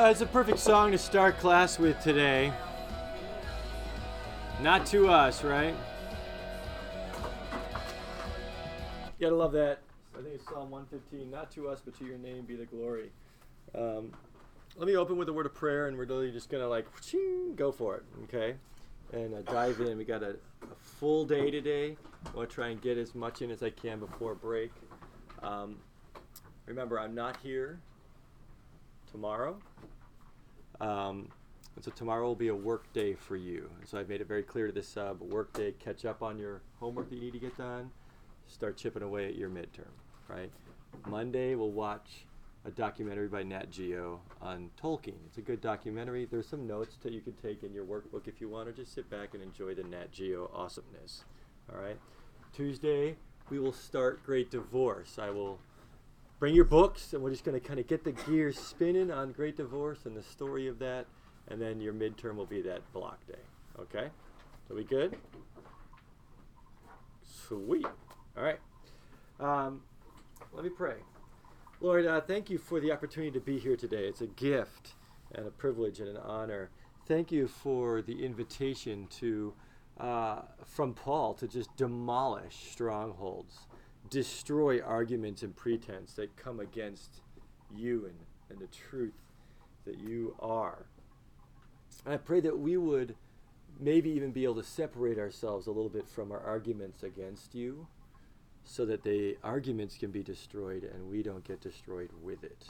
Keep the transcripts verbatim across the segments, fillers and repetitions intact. Uh, it's a perfect song to start class with today. Not to us, right? You gotta love that. I think it's Psalm one fifteen. Not to us, but to your name be the glory. Um, let me open with a word of prayer, and we're really just gonna like go for it, okay? And uh, dive in. We got a, a full day today. I want to try and get as much in as I can before break. Um, remember, I'm not here tomorrow. Um, and so tomorrow will be a work day for you. And so I've made it very clear to this sub, uh, work day, catch up on your homework that you need to get done, start chipping away at your midterm, right? Monday, we'll watch a documentary by Nat Geo on Tolkien. It's a good documentary. There's some notes that you can take in your workbook if you want, or just sit back and enjoy the Nat Geo awesomeness, all right? Tuesday, we will start Great Divorce. I will bring your books, and we're just going to kind of get the gears spinning on Great Divorce and the story of that, and then your midterm will be that block day. Okay? So we good? Sweet. All right. Um, let me pray. Lord, uh, thank you for the opportunity to be here today. It's a gift and a privilege and an honor. Thank you for the invitation to uh, from Paul to just demolish strongholds. Destroy arguments and pretense that come against you and, and the truth that you are. And I pray that we would maybe even be able to separate ourselves a little bit from our arguments against you so that the arguments can be destroyed and we don't get destroyed with it.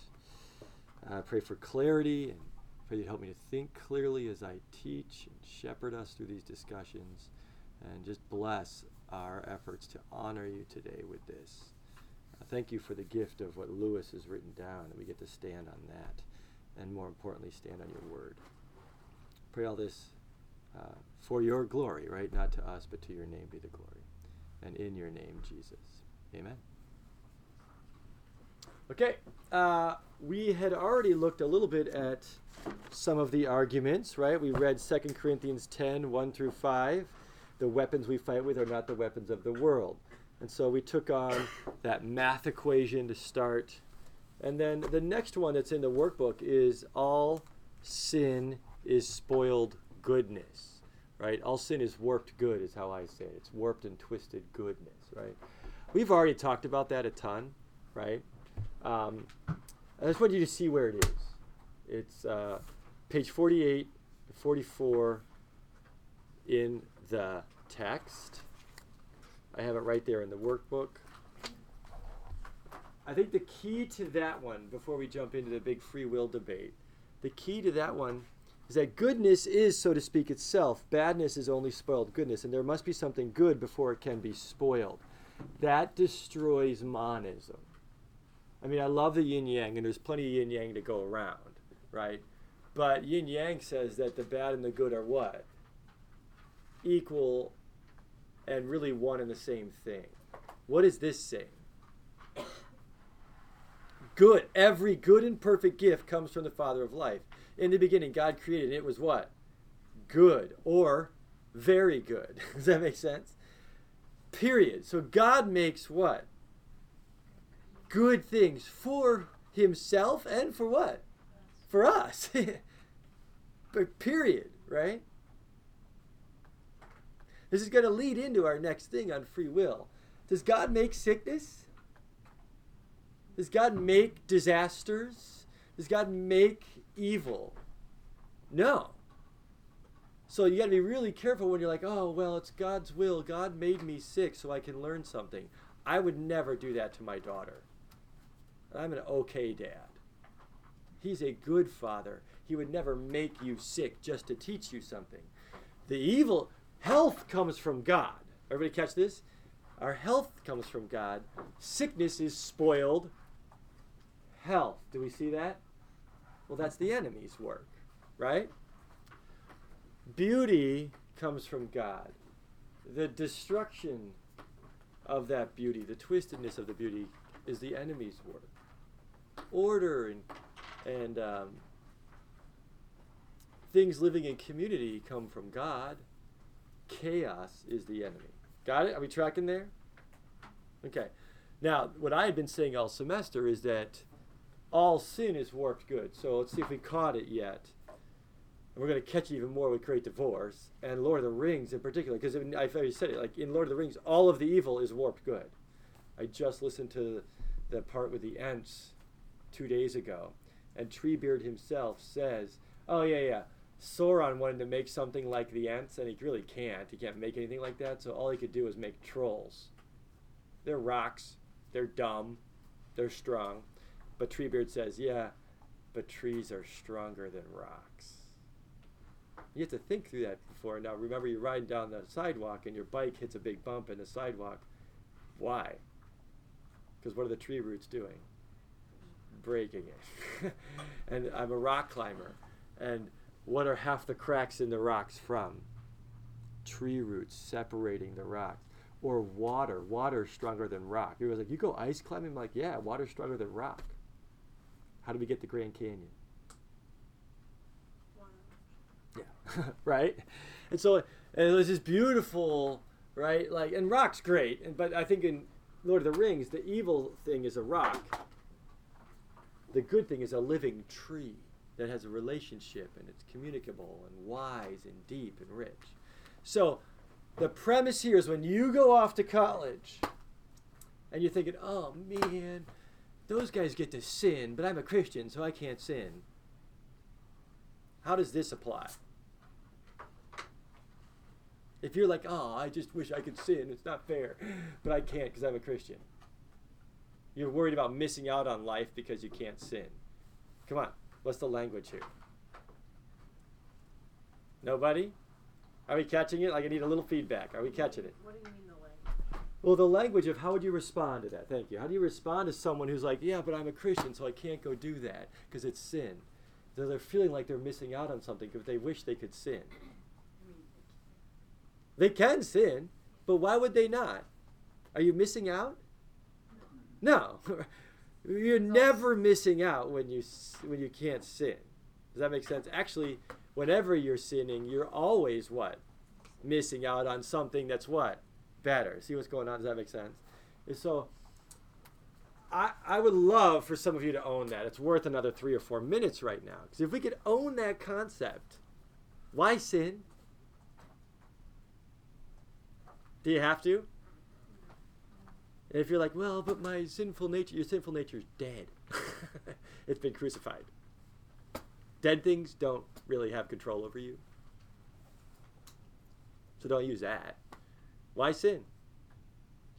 I pray for clarity, and pray you'd help me to think clearly as I teach, and shepherd us through these discussions, and just bless our efforts to honor you today with this. Uh, thank you for the gift of what Lewis has written down, and we get to stand on that, and more importantly, stand on your word. Pray all this uh, for your glory, right? Not to us, but to your name be the glory. And in your name, Jesus. Amen. Okay, uh, we had already looked a little bit at some of the arguments, right? We read Second Corinthians ten, one through five. The weapons we fight with are not the weapons of the world. And so we took on that math equation to start. And then the next one that's in the workbook is all sin is spoiled goodness, right? All sin is warped good is how I say it. It's warped and twisted goodness, right? We've already talked about that a ton, right? Um, I just want you to see where it is. It's uh, page forty-eight to forty-four in the text. I have it right there in the workbook. I think the key to that one, before we jump into the big free will debate, the key to that one is that goodness is, so to speak, itself. Badness is only spoiled goodness, and there must be something good before it can be spoiled. That destroys monism. I mean, I love the yin-yang, and there's plenty of yin-yang to go around, right? But yin-yang says that the bad and the good are what? Equal and really one and the same thing. What is this saying? Good. Every good and perfect gift comes from the Father of life. In the beginning, God created, and it was what? Good, or very good. Does that make sense? Period. So God makes what? Good things for himself and for what? For us. But period, right? This is going to lead into our next thing on free will. Does God make sickness? Does God make disasters? Does God make evil? No. So you got to be really careful when you're like, oh, well, it's God's will. God made me sick so I can learn something. I would never do that to my daughter. I'm an okay dad. He's a good father. He would never make you sick just to teach you something. The evil... Health comes from God. Everybody catch this? Our health comes from God. Sickness is spoiled health. Do we see that? Well, that's the enemy's work, right? Beauty comes from God. The destruction of that beauty, the twistedness of the beauty, is the enemy's work. Order and and um, things living in community come from God. Chaos is the enemy. Got it? Are we tracking there? Okay. Now, what I had been saying all semester is that all sin is warped good. So let's see if we caught it yet. And we're going to catch it even more with Great Divorce and Lord of the Rings in particular, because I already said it, like in Lord of the Rings, all of the evil is warped good. I just listened to the part with the Ents two days ago, and Treebeard himself says, oh yeah, yeah, Sauron wanted to make something like the Ents, and he really can't. He can't make anything like that, so all he could do is make trolls. They're rocks, they're dumb, they're strong. But Treebeard says, yeah, but trees are stronger than rocks. You have to think through that before. Now remember, you're riding down the sidewalk and your bike hits a big bump in the sidewalk. Why? Because what are the tree roots doing? Breaking it. And I'm a rock climber. And what are half the cracks in the rocks from? Tree roots separating the rocks. Or water. Water's stronger than rock. Everyone's like, you go ice climbing? I'm like, yeah, water's stronger than rock. How do we get to Grand Canyon? Yeah, right? And so and it was this beautiful, right? Like, and rock's great. And, but I think in Lord of the Rings, the evil thing is a rock. The good thing is a living tree that has a relationship, and it's communicable and wise and deep and rich. So the premise here is when you go off to college and you're thinking, oh man, those guys get to sin, but I'm a Christian, so I can't sin. How does this apply? If you're like, oh, I just wish I could sin, it's not fair, but I can't because I'm a Christian. You're worried about missing out on life because you can't sin. Come on, what's the language here? Nobody? Are we catching it? Like, I need a little feedback. Are we catching it? What do you mean the language? Well, the language of how would you respond to that? Thank you. How do you respond to someone who's like, yeah, but I'm a Christian, so I can't go do that because it's sin. So they're feeling like they're missing out on something because they wish they could sin. They can sin, but why would they not? Are you missing out? No, you're never missing out when you when you can't sin. Does that make sense? Actually, whenever you're sinning, you're always what? Missing out on something that's what? Better. See what's going on? Does that make sense? And so I, I would love for some of you to own that. It's worth another three or four minutes right now. Because if we could own that concept, why sin? Do you have to? And if you're like, well, but my sinful nature, your sinful nature is dead. It's been crucified. Dead things don't really have control over you. So don't use that. Why sin?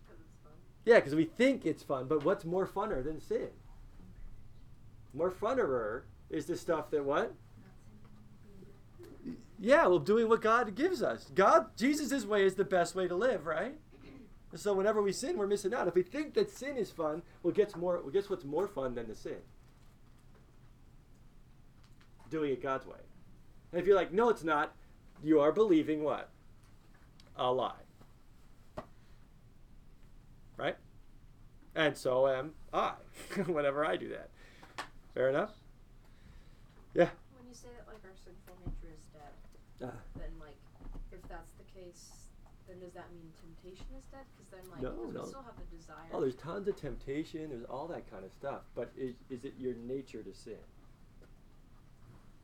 Because it's fun. Yeah, because we think it's fun, but what's more funner than sin? More funnerer is the stuff that what? Yeah, well, doing what God gives us. God, Jesus' way is the best way to live, right? So whenever we sin, we're missing out. If we think that sin is fun, well, guess more, guess what's more fun than the sin? Doing it God's way. And if you're like, no, it's not, you are believing what? A lie. Right? And so am I, whenever I do that. Fair enough? Yeah? When you say that, like, our sinful nature is dead, uh. then, like, if that's the case, then does that mean temptation is dead? Because then, like, no, we no. still have the desire. Oh, there's tons of temptation. There's all that kind of stuff. But is, is it your nature to sin?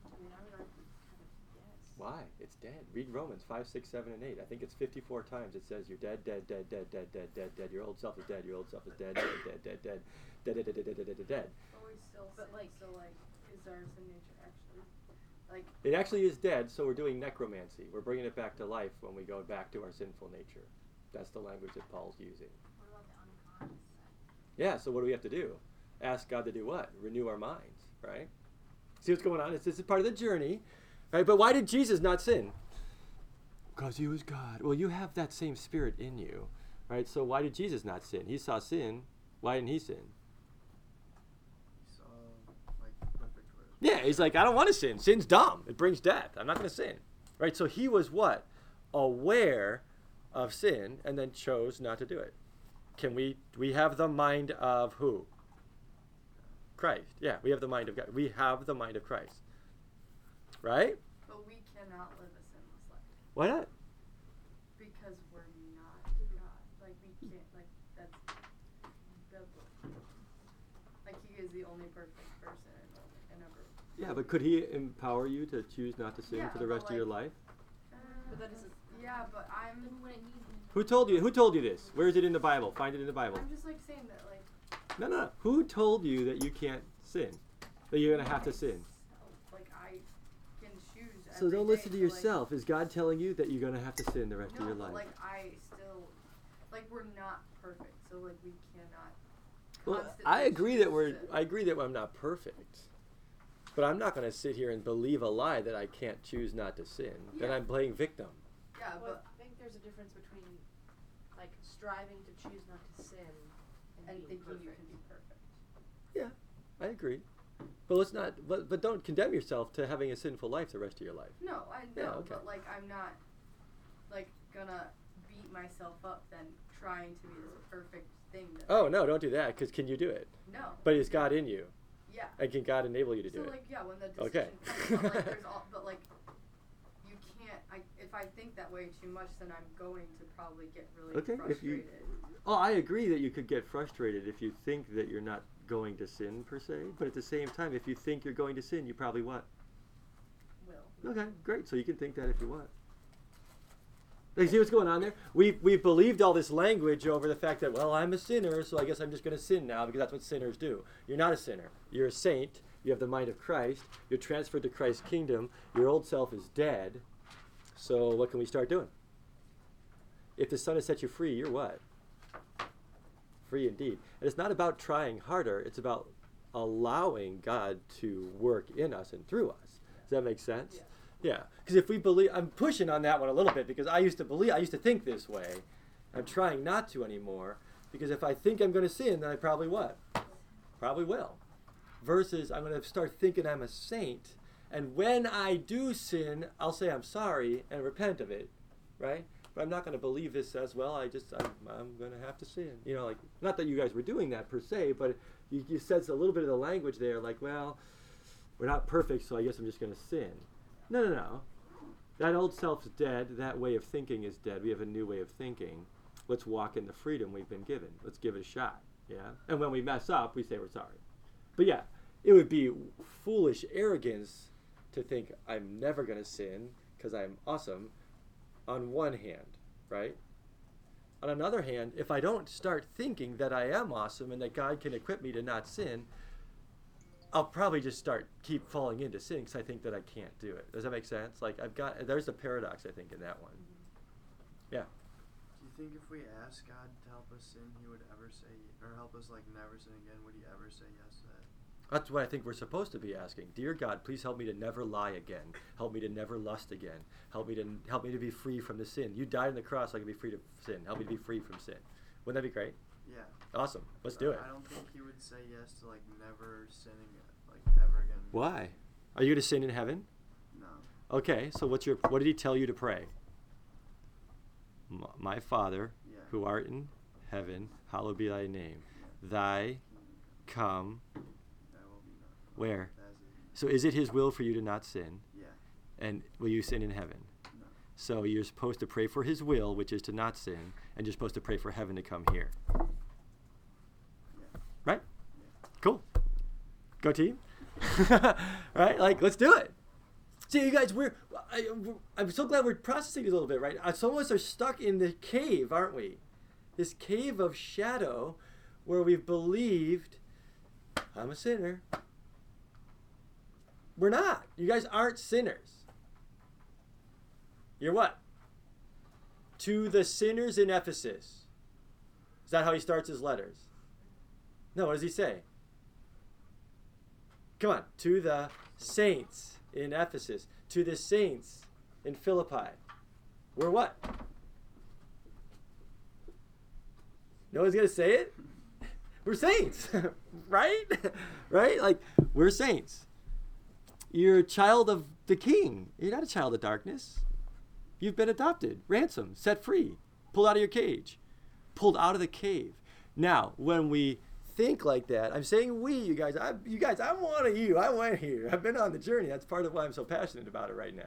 I mean, I would argue kind of yes. Why? It's dead. Read Romans five, six, seven, and eight. I think it's fifty-four times it says you're dead, dead, dead, dead, dead, dead, dead, dead. Your old self is dead. Your old self is dead, dead, dead, dead, dead, dead, dead, dead, dead, dead, dead, dead. But we're still but like so like is our sin nature actually? Like, it actually is dead, so we're doing necromancy. We're bringing it back to life when we go back to our sinful nature. That's the language that Paul's using. What about the unconscious? Yeah, so what do we have to do? Ask God to do what? Renew our minds, right? See what's going on? It's, this is part of the journey, right? But why did Jesus not sin? Because he was God. Well, you have that same spirit in you, right? So why did Jesus not sin? He saw sin. Why didn't he sin? Yeah, he's like, I don't want to sin. Sin's dumb. It brings death. I'm not going to sin. Right? So he was what? Aware of sin and then chose not to do it. Can we, we have the mind of who? Christ. Yeah, we have the mind of God. We have the mind of Christ. Right? But we cannot live a sinless life. Why not? Because we're not God. Like, we can't, like, that's biblical. Like he is the only perfect person in a group. Yeah, but could he empower you to choose not to sin yeah, for the rest like, of your life? Uh, but that is a, yeah, but I'm. Who told you? Who told you this? Where is it in the Bible? Find it in the Bible. I'm just like saying that, like. No, no, no. Who told you that you can't sin? That you're gonna have to sin? Like I can choose. So don't listen to yourself. Is God telling you that you're gonna have to sin the rest of your life? No, like I still, like we're not perfect, so like we cannot. Well, I agree that we're. I agree that I'm not perfect. But I'm not going to sit here and believe a lie that I can't choose not to sin. Yeah. Then I'm playing victim. Yeah, well, but I think there's a difference between like striving to choose not to sin and, and being perfect. You can be perfect. Yeah, I agree. But let's not. But, but don't condemn yourself to having a sinful life the rest of your life. No, I know. Yeah, okay. But like, I'm not like gonna beat myself up then trying to be this perfect thing. That oh no! Don't do that. Because can you do it? No. But it's God in you. Yeah. And can God enable you to so do like, it? So, like, yeah, when the decision okay. comes, but, like, there's all, but, like, you can't, I, if I think that way too much, then I'm going to probably get really okay, frustrated. If you, oh, I agree that you could get frustrated if you think that you're not going to sin, per se. But at the same time, if you think you're going to sin, you probably what? Will. Okay, great. So you can think that if you want. Like, see what's going on there? We've, we've believed all this language over the fact that, well, I'm a sinner, so I guess I'm just going to sin now because that's what sinners do. You're not a sinner. You're a saint. You have the mind of Christ. You're transferred to Christ's kingdom. Your old self is dead. So what can we start doing? If the Son has set you free, you're what? Free indeed. And it's not about trying harder. It's about allowing God to work in us and through us. Does that make sense? Yeah. Yeah, because if we believe, I'm pushing on that one a little bit because I used to believe, I used to think this way. I'm trying not to anymore because if I think I'm going to sin, then I probably what? Probably will. Versus I'm going to start thinking I'm a saint. And when I do sin, I'll say I'm sorry and repent of it, right? But I'm not going to believe this as, well, I just, I'm, I'm going to have to sin. You know, like, not that you guys were doing that per se, but you, you sense a little bit of the language there, like, well, we're not perfect, so I guess I'm just going to sin. No, no, no. That old self's dead. That way of thinking is dead. We have a new way of thinking. Let's walk in the freedom we've been given. Let's give it a shot. Yeah? And when we mess up, we say we're sorry. But yeah, it would be foolish arrogance to think I'm never going to sin because I'm awesome on one hand, right? On another hand, if I don't start thinking that I am awesome and that God can equip me to not sin, I'll probably just start keep falling into sin because I think that I can't do it. Does that make sense? Like I've got there's a paradox I think in that one. Yeah. Do you think if we asked God to help us sin, He would ever say or help us like never sin again? Would He ever say yes to that? That's what I think we're supposed to be asking. Dear God, please help me to never lie again. Help me to never lust again. Help me to help me to be free from the sin. You died on the cross, so I can be free to sin. Help me to be free from sin. Wouldn't that be great? Yeah. Awesome. Let's do it. I don't think he would say yes to like never sinning like ever again. Why? Are you going to sin in heaven? No. Okay. So what's your what did he tell you to pray? My Father, yeah. who art in heaven, hallowed be thy name. Yeah. Thy come. Thy will be done. Where? So is it his will for you to not sin? Yeah. And will you sin in heaven? No. So you're supposed to pray for his will, which is to not sin, and you're supposed to pray for heaven to come here. Right? Cool. Go team. Right? Like, let's do it. See, you guys, we're, I, we're, I'm so glad we're processing this a little bit, right? Some of us are stuck in the cave, aren't we? This cave of shadow where we've believed, I'm a sinner. We're not. You guys aren't sinners. You're what? To the sinners in Ephesus. Is that how he starts his letters? No, what does he say? Come on. To the saints in Ephesus. To the saints in Philippi. We're what? No one's going to say it? We're saints. Right? Right? Like, we're saints. You're a child of the King. You're not a child of darkness. You've been adopted, ransomed, set free, pulled out of your cage, pulled out of the cave. Now, when we think like that. I'm saying we, you guys. I, you guys, I'm one of you. I went here. I've been on the journey. That's part of why I'm so passionate about it right now.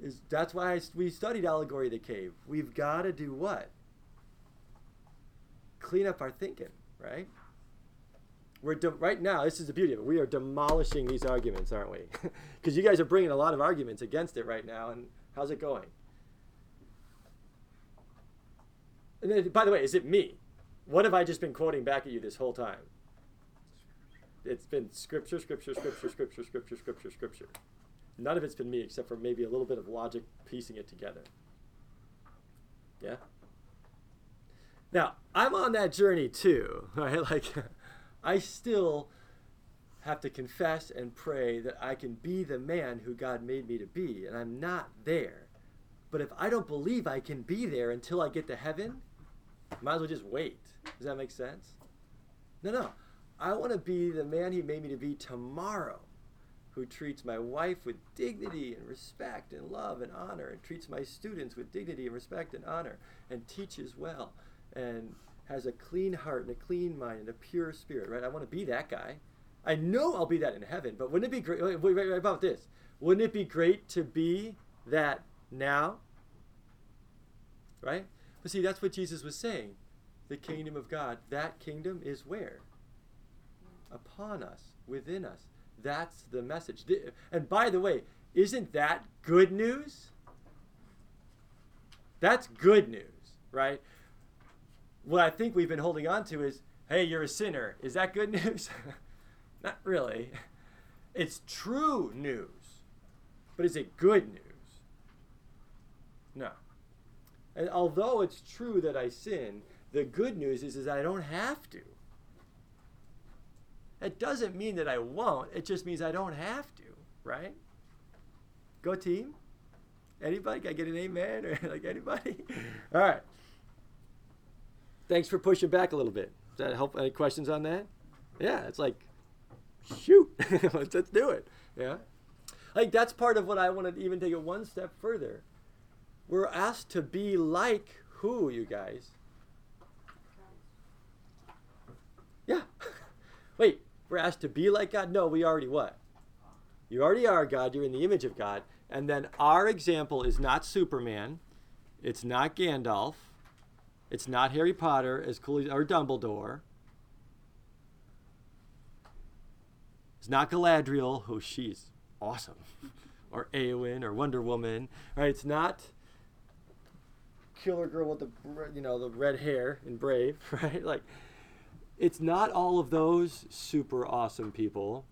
Is that's why I, we studied Allegory of the Cave. We've got to do what? Clean up our thinking, right? We're de- right now, this is the beauty of it. We are demolishing these arguments, aren't we? Because you guys are bringing a lot of arguments against it right now. And how's it going? And then, by the way, is it me? What have I just been quoting back at you this whole time? It's been scripture, scripture, scripture, scripture, scripture, scripture, scripture. None of it's been me except for maybe a little bit of logic piecing it together. Yeah? Now, I'm on that journey too, right? Like, I still have to confess and pray that I can be the man who God made me to be, and I'm not there. But if I don't believe I can be there until I get to heaven, might as well just wait. Does that make sense? No, no. I want to be the man he made me to be tomorrow, who treats my wife with dignity and respect and love and honor, and treats my students with dignity and respect and honor, and teaches well, and has a clean heart and a clean mind and a pure spirit, right? I want to be that guy. I know I'll be that in heaven, but wouldn't it be great? Wait, wait, wait, wait about this. Wouldn't it be great to be that now? Right? But see, that's what Jesus was saying. The kingdom of God, that kingdom is where? Upon us, within us. That's the message. And by the way, isn't that good news? That's good news, right? What I think we've been holding on to is, hey, you're a sinner. Is that good news? Not really. It's true news. But is it good news? No. And although it's true that I sin, the good news is, is I don't have to. It doesn't mean that I won't. It just means I don't have to, right? Go team. Anybody? Can I get an amen? Or like anybody? All right. Thanks for pushing back a little bit. Does that help? Any questions on that? Yeah, it's like, shoot, let's, let's do it. Yeah. Like that's part of what I want to even take it one step further. We're asked to be like who, you guys? Yeah. Wait, we're asked to be like God? No, we already what? You already are God. You're in the image of God. And then our example is not Superman. It's not Gandalf. It's not Harry Potter, as cool as, or Dumbledore. It's not Galadriel, who oh, she's awesome, or Eowyn, or Wonder Woman. All right, it's not Killer Girl with the you know the red hair in Brave, right? Like. It's not all of those super awesome people.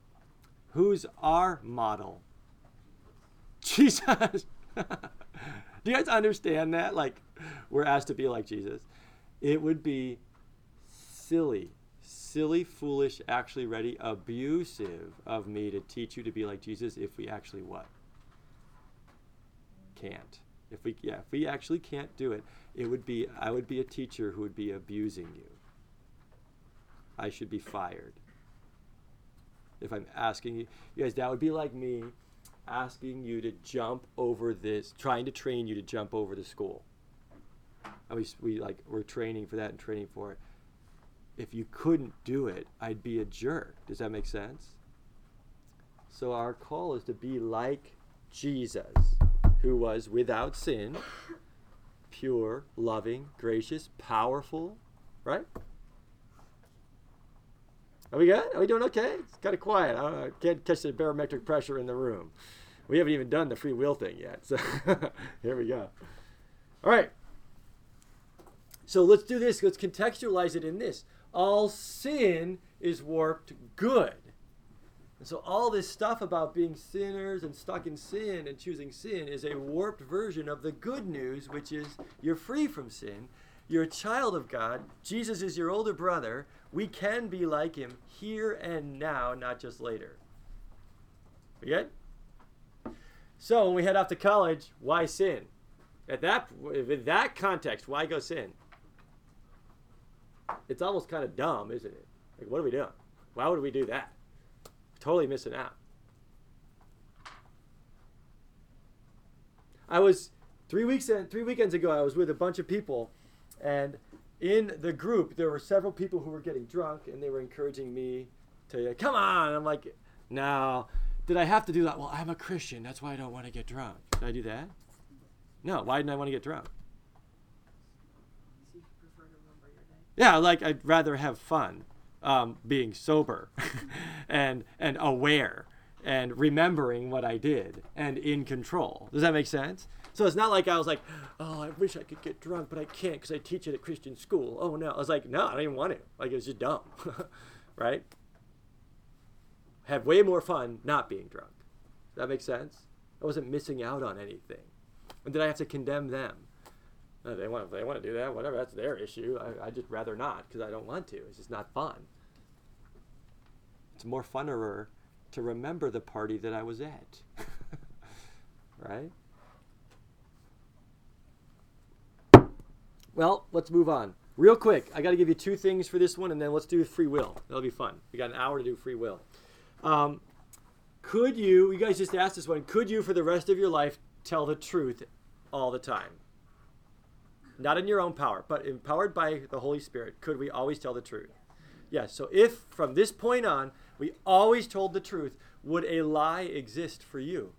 Who's our model? Jesus. Do you guys understand that? Like, we're asked to be like Jesus. It would be silly, silly, foolish, actually ready, abusive of me to teach you to be like Jesus if we actually what? Can't. If we, yeah, if we actually can't do it, it would be, I would be a teacher who would be abusing you. I should be fired. If I'm asking you, you guys, that would be like me asking you to jump over this, trying to train you to jump over the school. And we, we like, we're training for that and training for it. If you couldn't do it, I'd be a jerk. Does that make sense? So our call is to be like Jesus, who was without sin, pure, loving, gracious, powerful, right? Are we good? Are we doing okay? It's kind of quiet. I can't catch the barometric pressure in the room. We haven't even done the free will thing yet. So here we go. All right. So let's do this. Let's contextualize it in this. All sin is warped good. And so all this stuff about being sinners and stuck in sin and choosing sin is a warped version of the good news, which is you're free from sin. You're a child of God. Jesus is your older brother. We can be like him here and now, not just later. We good? So when we head off to college, why sin? At that, in that context, why go sin? It's almost kind of dumb, isn't it? Like, what are we doing? Why would we do that? Totally missing out. I was three weeks in, three weekends ago. I was with a bunch of people. And in the group, there were several people who were getting drunk, and they were encouraging me to, come on. And I'm like, no. Did I have to do that? Well, I'm a Christian. That's why I don't want to get drunk. Did I do that? No. Why didn't I want to get drunk? So you prefer to remember your day? Yeah, like I'd rather have fun. um, being sober and and aware and remembering what I did and in control. Does that make sense? So it's not like I was like, oh, I wish I could get drunk, but I can't because I teach it at Christian school. Oh, no. I was like, no, I don't even want to. Like, it was just dumb, right? Had way more fun not being drunk. Does that make sense? I wasn't missing out on anything. And did I have to condemn them? No, they want to, they want to do that, whatever, that's their issue. I, I'd just rather not because I don't want to. It's just not fun. It's more funnerer to remember the party that I was at, right? Well, let's move on. Real quick, I got to give you two things for this one, and then let's do free will. That'll be fun. We got an hour to do free will. Um, could you, you guys just asked this one, could you for the rest of your life tell the truth all the time? Not in your own power, but empowered by the Holy Spirit, could we always tell the truth? Yes. So if from this point on, we always told the truth, would a lie exist for you?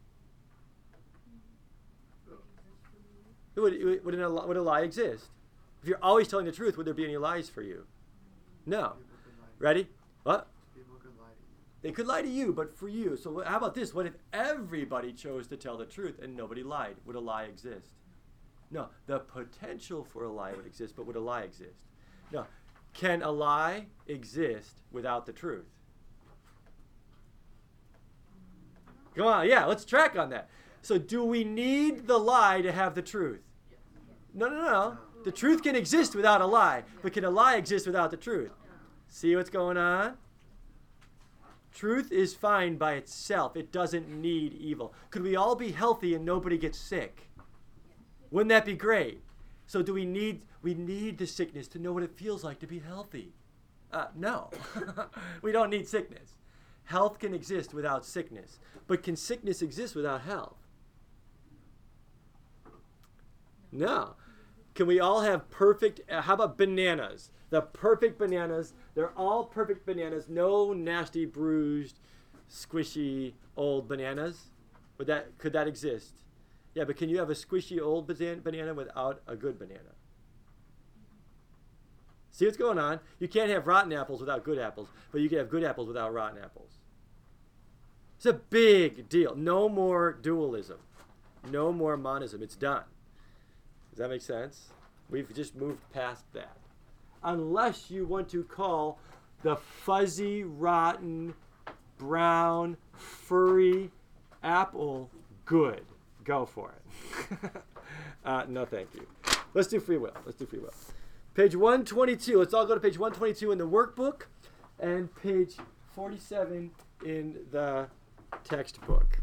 Would, would, a, would a lie exist? If you're always telling the truth, would there be any lies for you? No. Ready? What? They could lie to you, but for you. So how about this? What if everybody chose to tell the truth and nobody lied? Would a lie exist? No, the potential for a lie would exist, but would a lie exist? No, can a lie exist without the truth? Come on, yeah, let's track on that. So do we need the lie to have the truth? No, no, no. The truth can exist without a lie, but can a lie exist without the truth? See what's going on? Truth is fine by itself. It doesn't need evil. Could we all be healthy and nobody gets sick? Wouldn't that be great? So do we need we need the sickness to know what it feels like to be healthy? Uh, no. We don't need sickness. Health can exist without sickness. But can sickness exist without health? No. Can we all have perfect, uh, how about bananas? The perfect bananas. They're all perfect bananas. No nasty, bruised, squishy, old bananas. Would that, could that exist? Yeah, but can you have a squishy old banana without a good banana? See what's going on? You can't have rotten apples without good apples, but you can have good apples without rotten apples. It's a big deal. No more dualism. No more monism. It's done. Does that make sense? We've just moved past that. Unless you want to call the fuzzy, rotten, brown, furry apple good. Go for it. uh, no, thank you. Let's do free will. Let's do free will. Page one twenty-two. Let's all go to page one twenty-two in the workbook and page forty-seven in the textbook.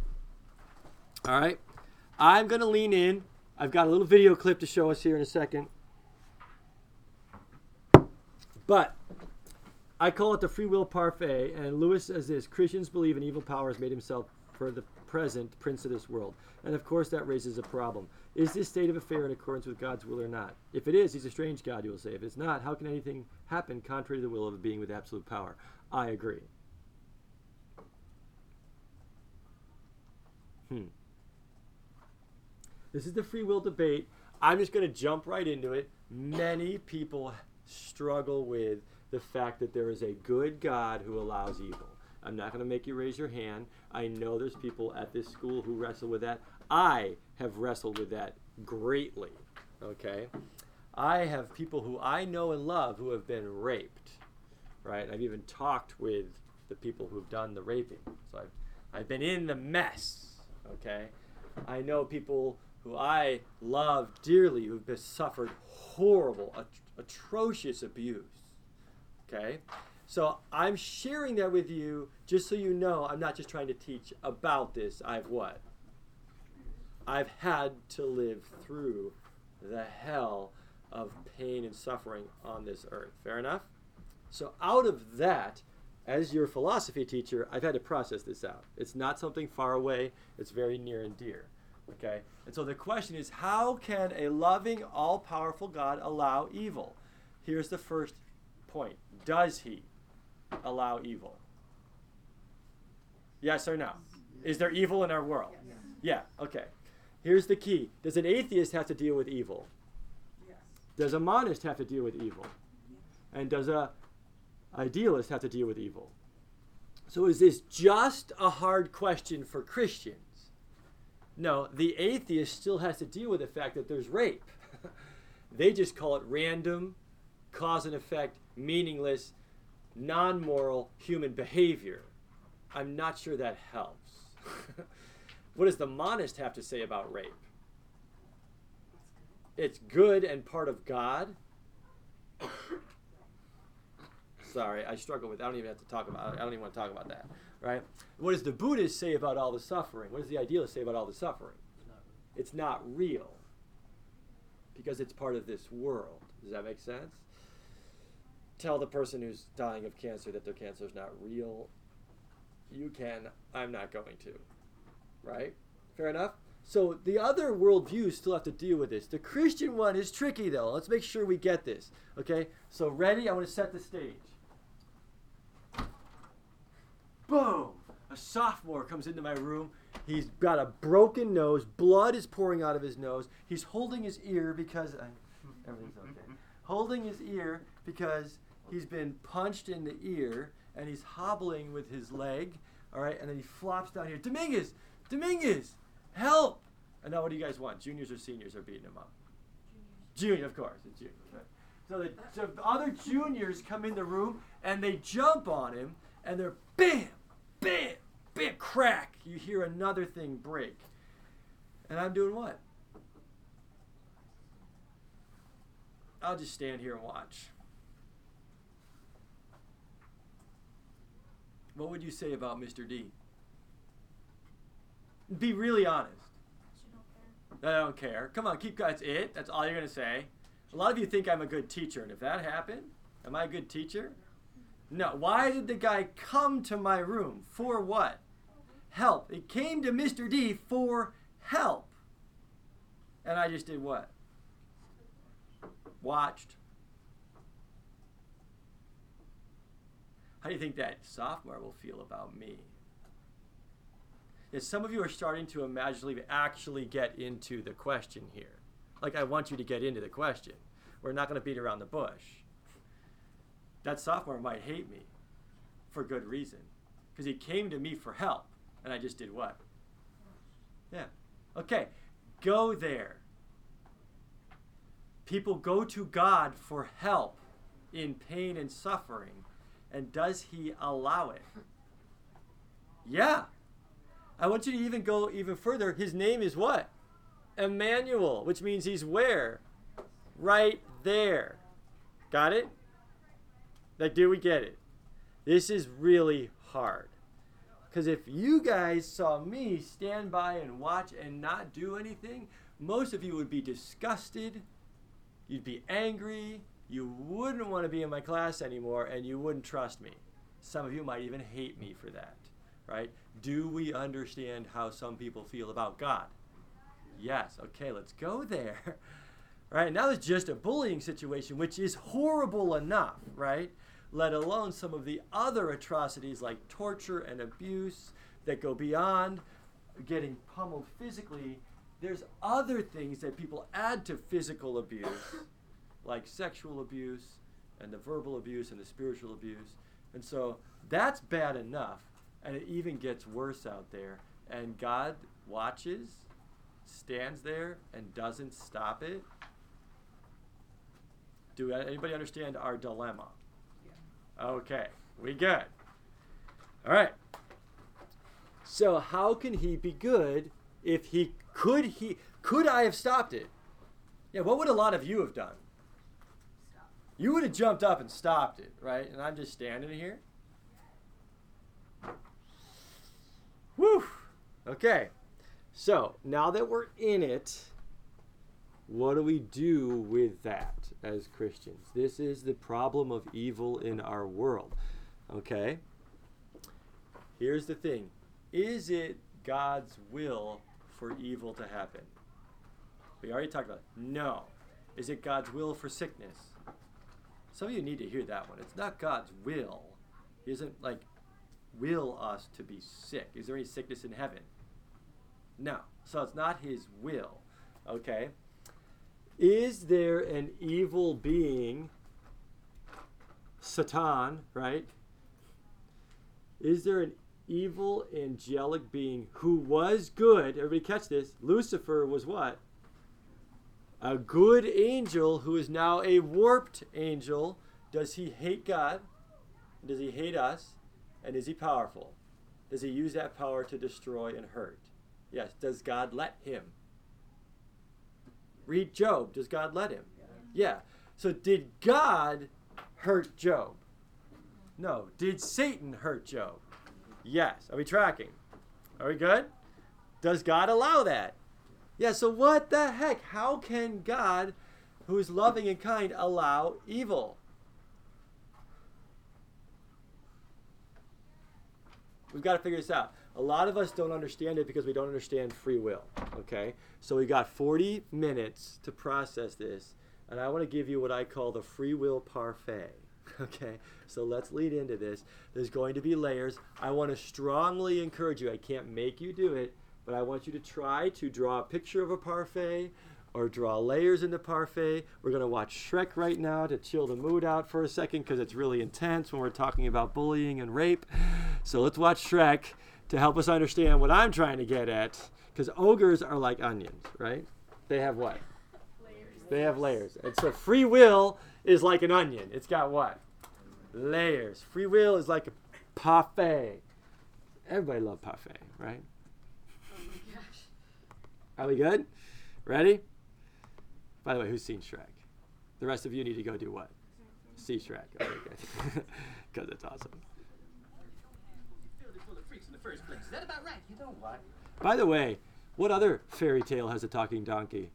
All right. I'm going to lean in. I've got a little video clip to show us here in a second. But I call it the free will parfait. And Lewis says this: Christians believe an evil power has made himself for the present prince of this world. And of course that raises a problem. Is this state of affair in accordance with God's will or not? If it is, he's a strange God, you will say. If it's not, how can anything happen contrary to the will of a being with absolute power? I agree. Hmm. This is the free will debate. I'm just going to jump right into it. Many people struggle with the fact that there is a good God who allows evil. I'm not going to make you raise your hand. I know there's people at this school who wrestle with that. I have wrestled with that greatly, okay? I have people who I know and love who have been raped, right? I've even talked with the people who've done the raping. So I've, I've been in the mess, okay? I know people who I love dearly who've been suffered horrible, at- atrocious abuse, okay? So I'm sharing that with you just so you know I'm not just trying to teach about this. I've what? I've had to live through the hell of pain and suffering on this earth. Fair enough? So out of that, as your philosophy teacher, I've had to process this out. It's not something far away. It's very near and dear. Okay? And so the question is, how can a loving, all-powerful God allow evil? Here's the first point. Does he allow evil? Yes or no? Is there evil in our world? Yes. Yeah, okay. Here's the key. Does an atheist have to deal with evil? Yes. Does a monist have to deal with evil? Yes. And does a idealists have to deal with evil. So is this just a hard question for Christians? No, the atheist still has to deal with the fact that there's rape. They just call it random, cause and effect, meaningless, non-moral human behavior. I'm not sure that helps. What does the monist have to say about rape? It's good and part of God. Sorry, I struggle with. I don't even have to talk about. I don't even want to talk about that, right? What does the Buddhist say about all the suffering? What does the idealist say about all the suffering? It's not real because it's part of this world. Does that make sense? Tell the person who's dying of cancer that their cancer is not real. You can. I'm not going to. Right? Fair enough. So the other worldviews still have to deal with this. The Christian one is tricky, though. Let's make sure we get this. Okay. So ready? I want to set the stage. Boom! A sophomore comes into my room. He's got a broken nose. Blood is pouring out of his nose. He's holding his ear because I, everything's okay. Holding his ear because he's been punched in the ear, and he's hobbling with his leg. All right, and then he flops down here. Dominguez, Dominguez, help! And now, what do you guys want? Juniors or seniors are beating him up? Junior, Junior of course, it's junior. Right? So the, the other juniors come in the room and they jump on him, and they're bam. Bam! Bam! Crack! You hear another thing break. And I'm doing what? I'll just stand here and watch. What would you say about Mister D? Be really honest. I don't care. I don't care. Come on, keep going. That's it. That's all you're going to say. A lot of you think I'm a good teacher, and if that happened, am I a good teacher? No, why did the guy come to my room? For what? Help. It came to Mister D for help. And I just did what? Watched. How do you think that sophomore will feel about me? Yes, some of you are starting to imagine we actually get into the question here. Like, I want you to get into the question. We're not going to beat around the bush. That sophomore might hate me for good reason because he came to me for help, and I just did what? Yeah. Okay, go there. People go to God for help in pain and suffering, and does he allow it? Yeah. I want you to even go even further. His name is what? Emmanuel, which means he's where? Right there. Got it? Like, do we get it? This is really hard. Because if you guys saw me stand by and watch and not do anything, most of you would be disgusted, you'd be angry, you wouldn't want to be in my class anymore, and you wouldn't trust me. Some of you might even hate me for that, right? Do we understand how some people feel about God? Yes. Okay, let's go there. Right? Now it's just a bullying situation, which is horrible enough, right? Let alone some of the other atrocities like torture and abuse that go beyond getting pummeled physically. There's other things that people add to physical abuse, like sexual abuse and the verbal abuse and the spiritual abuse. And so that's bad enough, and it even gets worse out there. And God watches, stands there, and doesn't stop it. Do anybody understand our dilemma? Okay, we good. All right. So how can he be good if he could he could I have stopped it? Yeah, what would a lot of you have done? Stop. You would have jumped up and stopped it, right? And I'm just standing here. Whew. Okay. So now that we're in it, what do we do with that as Christians? This is the problem of evil in our world. Okay? Here's the thing. Is it God's will for evil to happen? We already talked about it. No. Is it God's will for sickness? Some of you need to hear that one. It's not God's will. He doesn't, like, will us to be sick. Is there any sickness in heaven? No. So it's not his will. Okay? Is there an evil being Satan, right? Is there an evil angelic being who was good? Everybody catch this. Lucifer was what? A good angel who is now a warped angel. Does he hate God? Does he hate us? And is he powerful? Does he use that power to destroy and hurt? Yes. Does God let him? Read Job. Does God let him? Yeah. So did God hurt Job? No. Did Satan hurt Job? Yes. Are we tracking? Are we good? Does God allow that? Yeah. So what the heck? How can God, who is loving and kind, allow evil? We've got to figure this out. A lot of us don't understand it because we don't understand free will, okay? So we got forty minutes to process this, and I want to give you what I call the free will parfait, okay? So let's lead into this. There's going to be layers. I want to strongly encourage you. I can't make you do it, but I want you to try to draw a picture of a parfait or draw layers in the parfait. We're going to watch Shrek right now to chill the mood out for a second because it's really intense when we're talking about bullying and rape. So let's watch Shrek to help us understand what I'm trying to get at, because ogres are like onions, right? They have what? Layers. They have layers. And so free will is like an onion. It's got what? Layers. Free will is like a parfait. Everybody loves parfait, right? Oh my gosh. Are we good? Ready? By the way, who's seen Shrek? The rest of you need to go do what? See Shrek. Okay, good. Because it's awesome. First place. Is that about right? You know what? By the way, what other fairy tale has a talking donkey?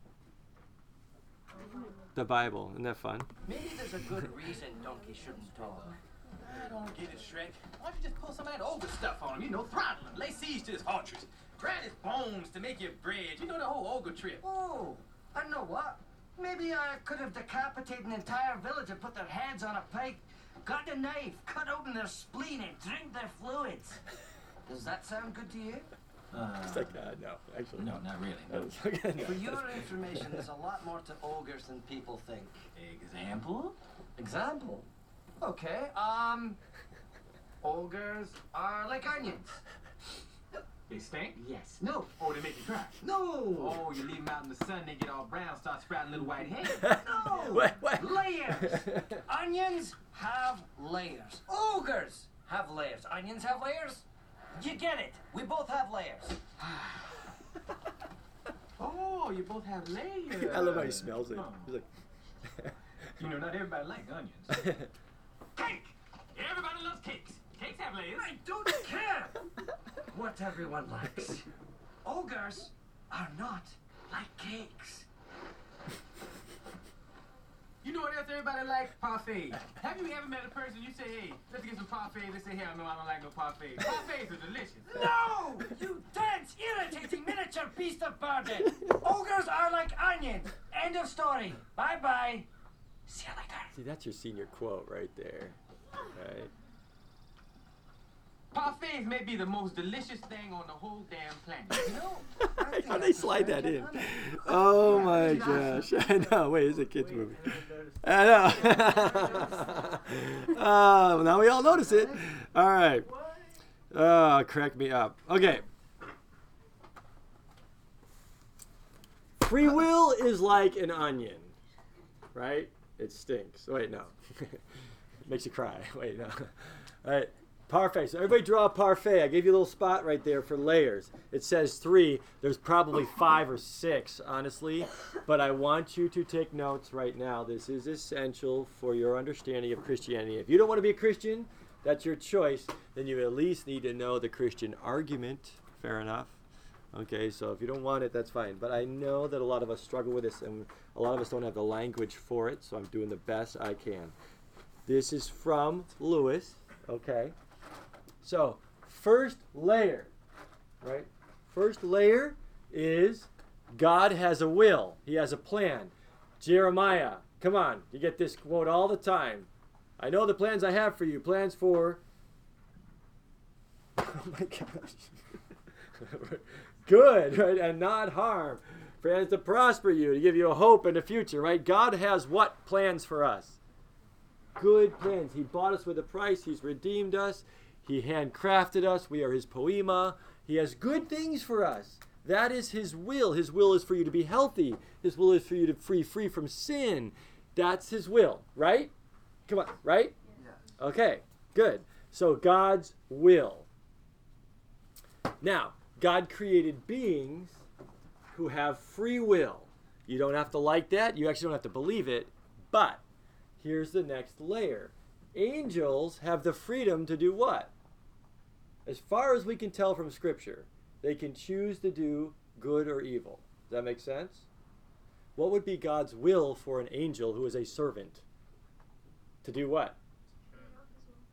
The Bible. Isn't that fun? Maybe there's a good reason donkey shouldn't talk. I don't get it, Shrek. Why don't you just pull some of that older stuff on him? You know, throttle him, lay siege to his haunches, grind his bones to make your bread. You know, the whole ogre trip. Oh, I know what. Maybe I could have decapitated an entire village and put their heads on a pike, got a knife, cut open their spleen, and drink their fluids. Does that sound good to you? Uh, it's like, uh, no, actually. No, not really. No. For your information, there's a lot more to ogres than people think. Example? Example? Okay, um, ogres are like onions. They stink? Yes. No. Oh, they make you cry? No. Oh, you leave them out in the sun, they get all brown, start sprouting little white heads. No. What, what? Layers. Onions have layers. Ogres have layers. Onions have layers? You get it. We both have layers. Oh, you both have layers. I love how he smells it. Oh. He's like, you know, not everybody likes onions. Cake! Everybody loves cakes. Cakes have layers. I don't care what everyone likes. Ogres are not like cakes. You know what else everybody likes? Parfait. Have you ever met a person, you say, hey, let's get some parfait. They say, hell no, I don't like no parfait. Parfaits are delicious. No! You dense, irritating, miniature beast of burden. Ogres are like onions. End of story. Bye-bye. See you later. See, that's your senior quote right there. Right? Parfaits may be the most delicious thing on the whole damn planet. You know, how they slide that in? Oh my gosh! I know. Wait, it's a kids' movie. I know. uh, well, now we all notice it. All right. Oh, crack me up. Okay. Free will is like an onion, right? It stinks. Wait, no. Makes you cry. Wait, no. All right. Parfait. So everybody draw a parfait. I gave you a little spot right there for layers. It says three. There's probably five or six, honestly. But I want you to take notes right now. This is essential for your understanding of Christianity. If you don't want to be a Christian, that's your choice. Then you at least need to know the Christian argument. Fair enough. Okay, so if you don't want it, that's fine. But I know that a lot of us struggle with this, and a lot of us don't have the language for it. So I'm doing the best I can. This is from Lewis. Okay. So, first layer, right? First layer is God has a will. He has a plan. Jeremiah, come on. You get this quote all the time. I know the plans I have for you. Plans for... Oh, my gosh. Good, right? And not harm. Plans to prosper you, to give you a hope in the future, right? God has what plans for us? good plans. He bought us with a price. He's redeemed us. He handcrafted us. We are his poema. He has good things for us. That is his will. His will is for you to be healthy. His will is for you to be free, free from sin. That's his will, right? Come on, right? Yeah. Okay, good. So God's will. Now, God created beings who have free will. You don't have to like that. You actually don't have to believe it. But here's the next layer. Angels have the freedom to do what? As far as we can tell from Scripture, they can choose to do good or evil. Does that make sense? What would be God's will for an angel who is a servant? To do what?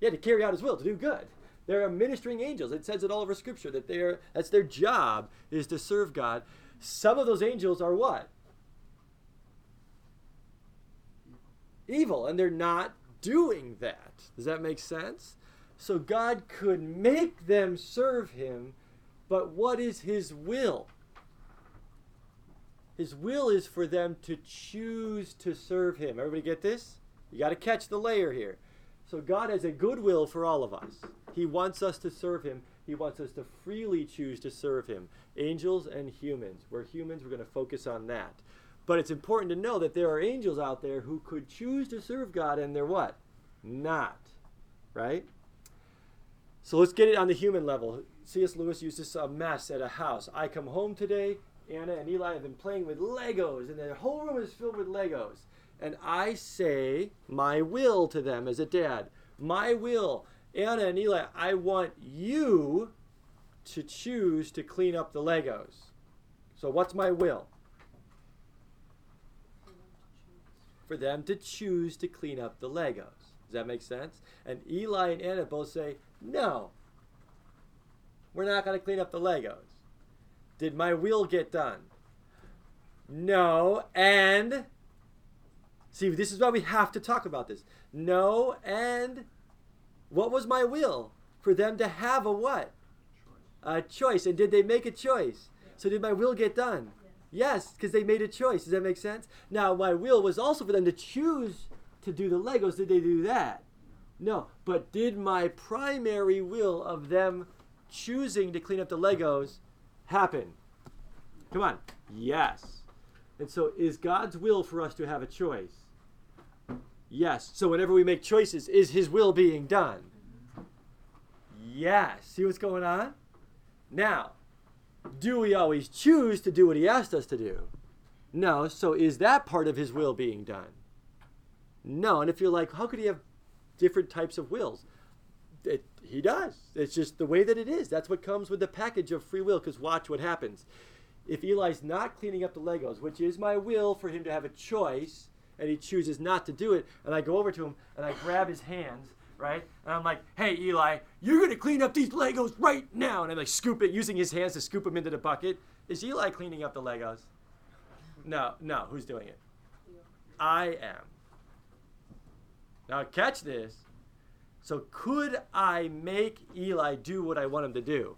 Yeah, to carry out his will, to do good. They're ministering angels. It says it all over Scripture that they are, that's their job, is to serve God. Some of those angels are what? Evil, and they're not doing that. Does that make sense? So God could make them serve him, but what is his will? His will is for them to choose to serve him. Everybody get this? You got to catch the layer here. So God has a good will for all of us. He wants us to serve him. He wants us to freely choose to serve him. Angels and humans. We're humans. We're going to focus on that. But it's important to know that there are angels out there who could choose to serve God, and they're what? Not. Right? So let's get it on the human level. C S Lewis used this uh, mess at a house. I come home today. Anna and Eli have been playing with Legos, and their whole room is filled with Legos. And I say my will to them as a dad. My will. Anna and Eli, I want you to choose to clean up the Legos. So what's my will? For them to choose to clean up the Legos. Does that make sense? And Eli and Anna both say, no, we're not going to clean up the Legos. Did my will get done? No, and... See, this is why we have to talk about this. No, and... What was my will? For them to have a what? A choice. A choice. And did they make a choice? Yeah. So did my will get done? Yes, because they made a choice. Does that make sense? Now, my will was also for them to choose to do the Legos. Did they do that? No. But did my primary will of them choosing to clean up the Legos happen? Come on. Yes. And so is God's will for us to have a choice? Yes. So whenever we make choices, is his will being done? Yes. See what's going on? Now, do we always choose to do what he asked us to do? No. So is that part of his will being done? No. And if you're like, how could he have different types of wills? It, he does. It's just the way that it is. That's what comes with the package of free will, because watch what happens. If Eli's not cleaning up the Legos, which is my will for him to have a choice, and he chooses not to do it, and I go over to him, and I grab his hands, right? And I'm like, hey, Eli, you're going to clean up these Legos right now. And I'm like, scoop it, using his hands to scoop them into the bucket. Is Eli cleaning up the Legos? No, no. Who's doing it? I am. Now, catch this. So could I make Eli do what I want him to do?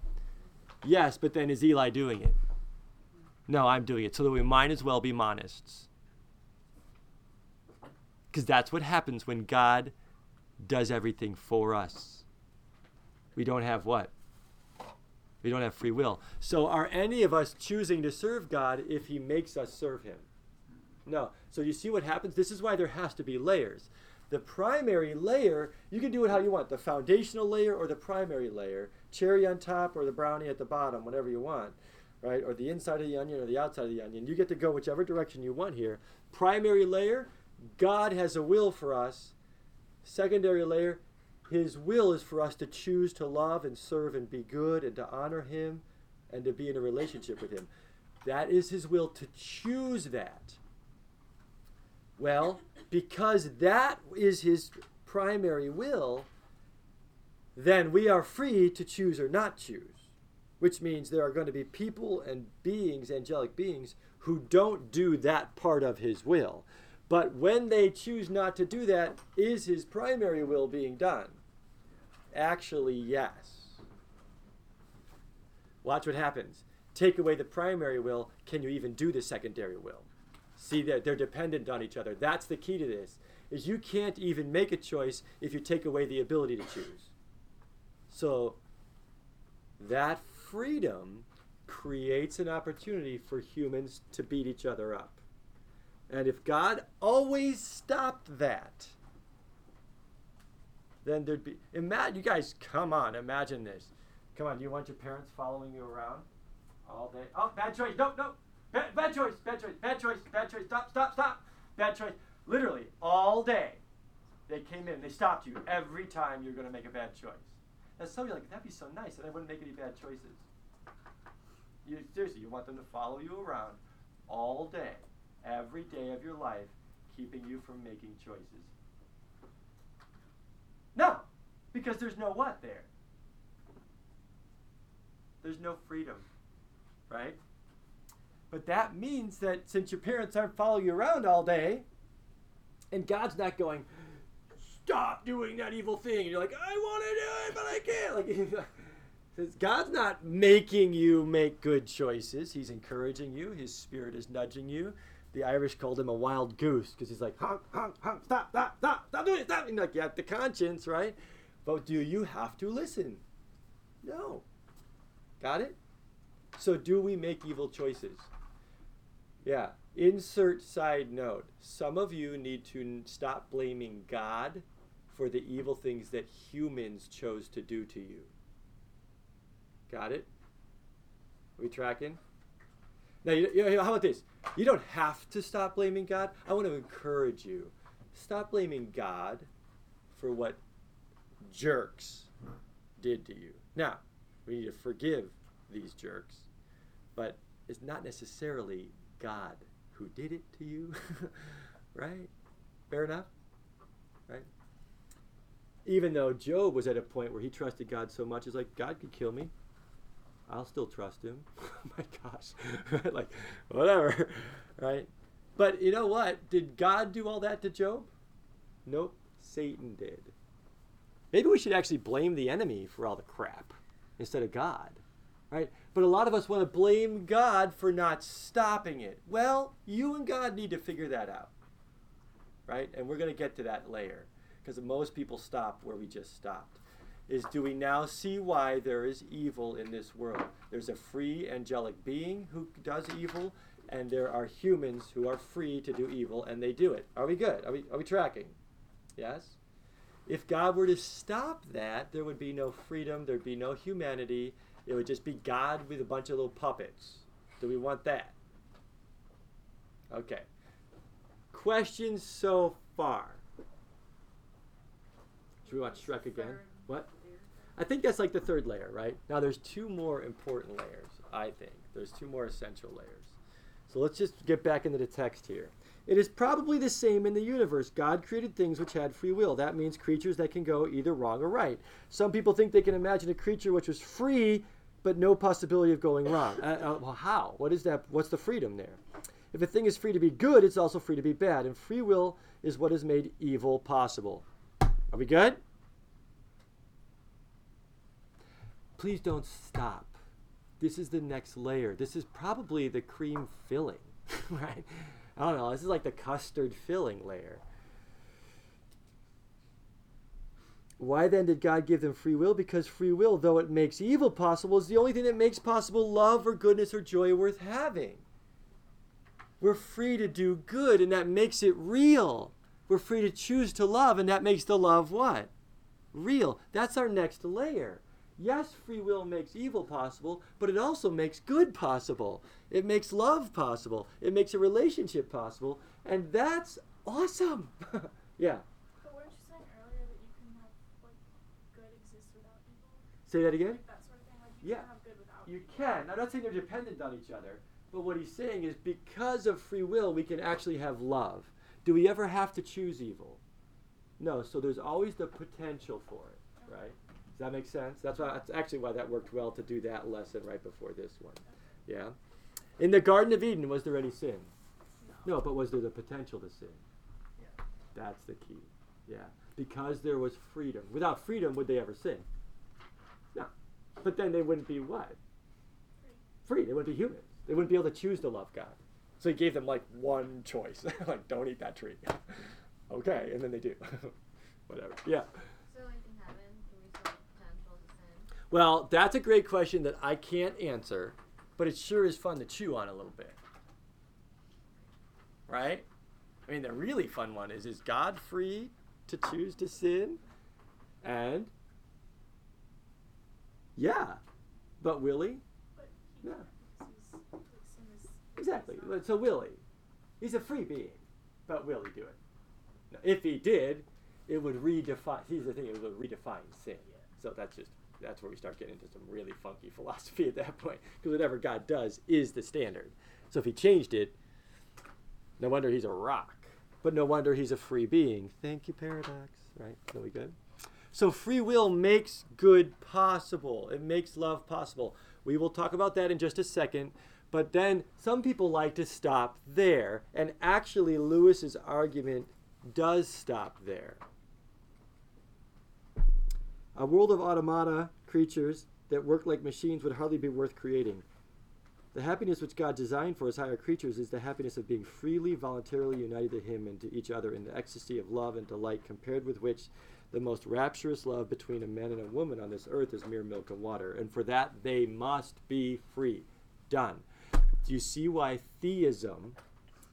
Yes, but then is Eli doing it? No, I'm doing it. So that we might as well be monists. Because that's what happens when God does everything for us. We don't have what? We don't have free will. So are any of us choosing to serve God if he makes us serve him? No. So you see what happens? This is why there has to be layers. The primary layer, you can do it how you want. The foundational layer or the primary layer. Cherry on top or the brownie at the bottom, whatever you want. Right? Or the inside of the onion or the outside of the onion. You get to go whichever direction you want here. Primary layer, God has a will for us. Secondary layer, his will is for us to choose to love and serve and be good and to honor him and to be in a relationship with him. That is his will, to choose that. Well, because that is his primary will, then we are free to choose or not choose, which means there are going to be people and beings, angelic beings, who don't do that part of his will. But when they choose not to do that, is his primary will being done? Actually, yes. Watch what happens. Take away the primary will. Can you even do the secondary will? See, they're, they're dependent on each other. That's the key to this. is you can't even make a choice if you take away the ability to choose. So that freedom creates an opportunity for humans to beat each other up. And if God always stopped that, then there'd be... Imagine, you guys, come on, imagine this. Come on, do you want your parents following you around all day? Oh, bad choice, no, no. Bad, bad choice, bad choice, bad choice, bad choice, stop, stop, stop. Bad choice. Literally, all day, they came in, they stopped you every time you're going to make a bad choice. Now, some of you are like, that'd be so nice, and I wouldn't make any bad choices. You, seriously, you want them to follow you around all day, every day of your life, keeping you from making choices. No, because there's no what there. There's no freedom, right? But that means that since your parents aren't following you around all day, and God's not going, stop doing that evil thing, and you're like, I want to do it, but I can't. Like, God's not making you make good choices. He's encouraging you. His spirit is nudging you. The Irish called him a wild goose because he's like, honk, honk, honk, stop, stop, stop, stop doing it, stop. And like, you have the conscience, right? But do you have to listen? No. Got it? So do we make evil choices? Yeah. Insert side note. Some of you need to stop blaming God for the evil things that humans chose to do to you. Got it? Are we tracking? Now, you, you know, how about this? You don't have to stop blaming God. I want to encourage you. Stop blaming God for what jerks did to you. Now, we need to forgive these jerks, but it's not necessarily God who did it to you, right? Fair enough, right? Even though Job was at a point where he trusted God so much, it's like, God could kill me. I'll still trust him. Oh my gosh. Like, whatever, right? But you know what? Did God do all that to Job? Nope, Satan did. Maybe we should actually blame the enemy for all the crap instead of God, right? But a lot of us want to blame God for not stopping it. Well, you and God need to figure that out, right? And we're going to get to that later because most people stop where we just stopped. Is do we now see why there is evil in this world? There's a free angelic being who does evil, and there are humans who are free to do evil, and they do it. Are we good? Are we, are we tracking? Yes? If God were to stop that, there would be no freedom, there'd be no humanity, it would just be God with a bunch of little puppets. Do we want that? Okay. Questions so far? Should we watch Shrek again? What? I think that's like the third layer, right? Now there's two more important layers, I think. There's two more essential layers. So let's just get back into the text here. It is probably the same in the universe. God created things which had free will. That means creatures that can go either wrong or right. Some people think they can imagine a creature which was free, but no possibility of going wrong. Uh, uh, well, how? What is that? What's the freedom there? If a thing is free to be good, it's also free to be bad. And free will is what has made evil possible. Are we good? Please don't stop. This is the next layer. This is probably the cream filling, right? I don't know. This is like the custard filling layer. Why then did God give them free will? Because free will, though it makes evil possible, is the only thing that makes possible love or goodness or joy worth having. We're free to do good, and that makes it real. We're free to choose to love, and that makes the love what? Real. That's our next layer. Yes, free will makes evil possible, but it also makes good possible. It makes love possible. It makes a relationship possible, and that's awesome. Yeah. But weren't you saying earlier that you can have like good exist without evil? Say that again? Like that sort of thing. Like you yeah. can have good without you evil. You can. Now, I'm not saying they're dependent on each other, but what he's saying is because of free will, we can actually have love. Do we ever have to choose evil? No. So there's always the potential for it, okay. Right? Does that make sense? That's why. That's actually why that worked well to do that lesson right before this one. Yeah? In the Garden of Eden, was there any sin? No. No, but was there the potential to sin? Yeah. That's the key. Yeah. Because there was freedom. Without freedom, would they ever sin? No. But then they wouldn't be what? Free. Free. They wouldn't be humans. They wouldn't be able to choose to love God. So he gave them like one choice. Like, don't eat that tree. okay, and then they do. Whatever. Yeah. So like in heaven, do we still have potential to sin? Well, that's a great question that I can't answer, but it sure is fun to chew on a little bit. Right? I mean, the really fun one is, is God free to choose to sin? And yeah, but will he? Yeah. Exactly. So will he? He's a free being, but will he do it? No. If he did, it would redefine. Here's the thing: it would redefine sin. Yeah. So that's just that's where we start getting into some really funky philosophy at that point, because whatever God does is the standard. So if he changed it, no wonder he's a rock. But no wonder he's a free being. Thank you, paradox. Right? So we good. So free will makes good possible. It makes love possible. We will talk about that in just a second. But then some people like to stop there. And actually, Lewis's argument does stop there. A world of automata, creatures that work like machines, would hardly be worth creating. The happiness which God designed for his higher creatures is the happiness of being freely, voluntarily united to him and to each other in the ecstasy of love and delight, compared with which the most rapturous love between a man and a woman on this earth is mere milk and water. And for that, they must be free. Done. Do you see why theism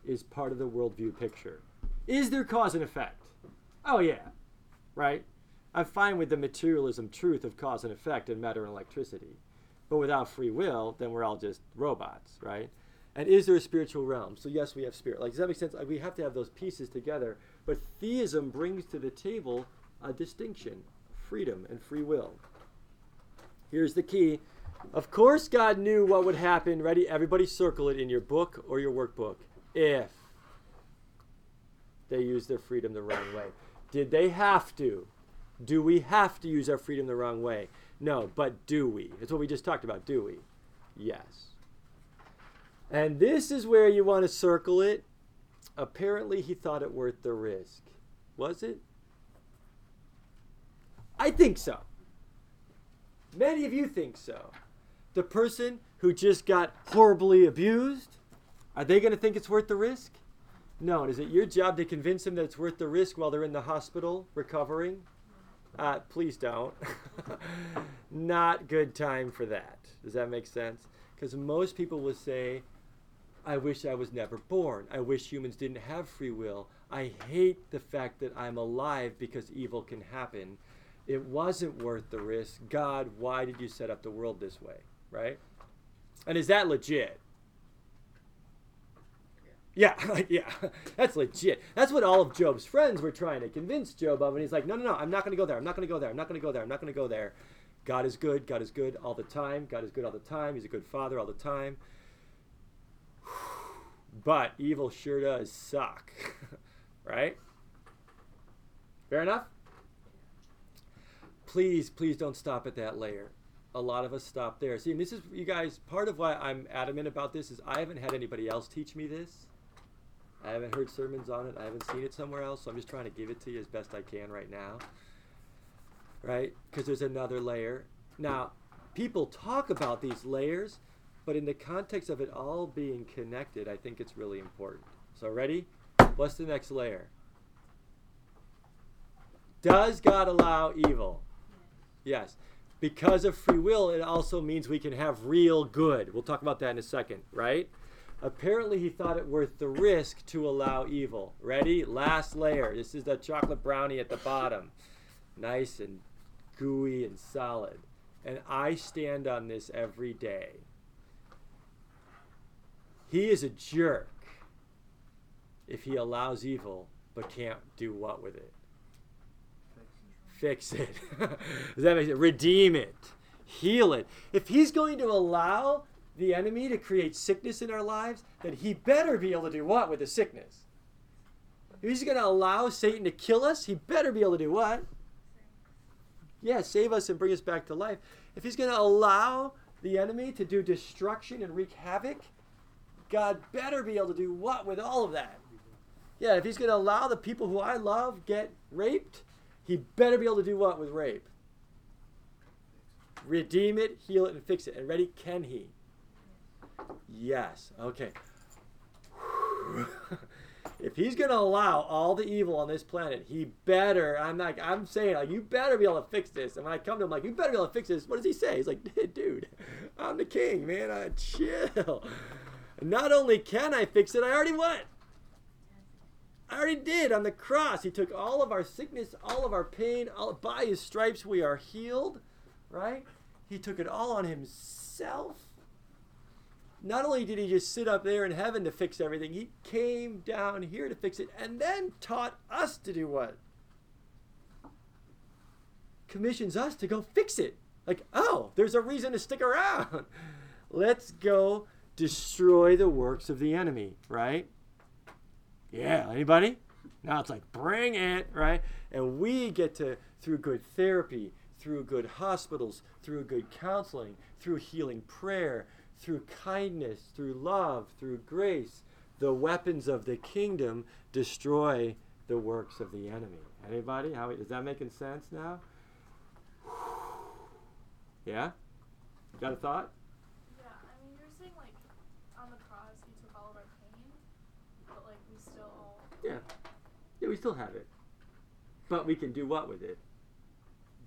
is part of the worldview picture? Is there cause and effect? Oh, yeah. Right? I'm fine with the materialism truth of cause and effect and matter and electricity. But without free will, then we're all just robots, right? And is there a spiritual realm? So yes, we have spirit. Like, does that make sense? Like, we have to have those pieces together. But theism brings to the table a distinction, freedom, and free will. Here's the key. Of course God knew what would happen. Ready? Everybody circle it in your book or your workbook. If they use their freedom the wrong way. Did they have to? Do we have to use our freedom the wrong way? No, but do we? It's what we just talked about. Do we? Yes. And this is where you want to circle it. Apparently, he thought it worth the risk. Was it? I think so. Many of you think so. The person who just got horribly abused, are they going to think it's worth the risk? No. And is it your job to convince them that it's worth the risk while they're in the hospital recovering? Uh, please don't. Not good time for that. Does that make sense? Because most people will say, I wish I was never born. I wish humans didn't have free will. I hate the fact that I'm alive because evil can happen. It wasn't worth the risk. God, why did you set up the world this way? Right? And is that legit? Yeah, like, yeah, that's legit. That's what all of Job's friends were trying to convince Job of. And he's like, no, no, no, I'm not going to go there. I'm not going to go there. I'm not going to go there. I'm not going to go there. God is good. God is good all the time. God is good all the time. He's a good father all the time. But evil sure does suck, right? Fair enough? Please, please don't stop at that layer. A lot of us stop there. See, and this is, you guys, part of why I'm adamant about this is I haven't had anybody else teach me this. I haven't heard sermons on it. I haven't seen it somewhere else. So I'm just trying to give it to you as best I can right now. Right? Because there's another layer. Now, people talk about these layers, but in the context of it all being connected, I think it's really important. So ready? What's the next layer? Does God allow evil? Yes. Because of free will, it also means we can have real good. We'll talk about that in a second, right? Apparently, he thought it worth the risk to allow evil. Ready? Last layer. This is the chocolate brownie at the bottom. Nice and gooey and solid. And I stand on this every day. He is a jerk if he allows evil but can't do what with it? Fix it. Does that make sense? Redeem it. Heal it. If he's going to allow the enemy to create sickness in our lives, then he better be able to do what with the sickness? If he's going to allow Satan to kill us, he better be able to do what? Yeah, save us and bring us back to life. If he's going to allow the enemy to do destruction and wreak havoc, God better be able to do what with all of that? Yeah, if he's going to allow the people who I love get raped, he better be able to do what with rape? Redeem it, heal it, and fix it. And ready? Can he? Yes. Okay. if he's going to allow all the evil on this planet, he better, I'm like, I'm saying, like, you better be able to fix this. And when I come to him, like, you better be able to fix this, what does he say? He's like, dude, I'm the king, man. I chill. Not only can I fix it, I already what? I already did on the cross. He took all of our sickness, all of our pain, all, by his stripes we are healed, right? He took it all on himself. Not only did he just sit up there in heaven to fix everything, he came down here to fix it and then taught us to do what? Commissions us to go fix it. Like, oh, there's a reason to stick around. Let's go destroy the works of the enemy, right? Yeah, anybody? Now it's like, bring it, right? And we get to, through good therapy, through good hospitals, through good counseling, through healing prayer, through kindness, through love, through grace, the weapons of the kingdom destroy the works of the enemy. Anybody? How, is that making sense now? Yeah? Got a thought? Yeah, I mean, you're saying, like, on the cross, he took all of our pain, but, like, we still... Yeah. Yeah, we still have it. But we can do what with it?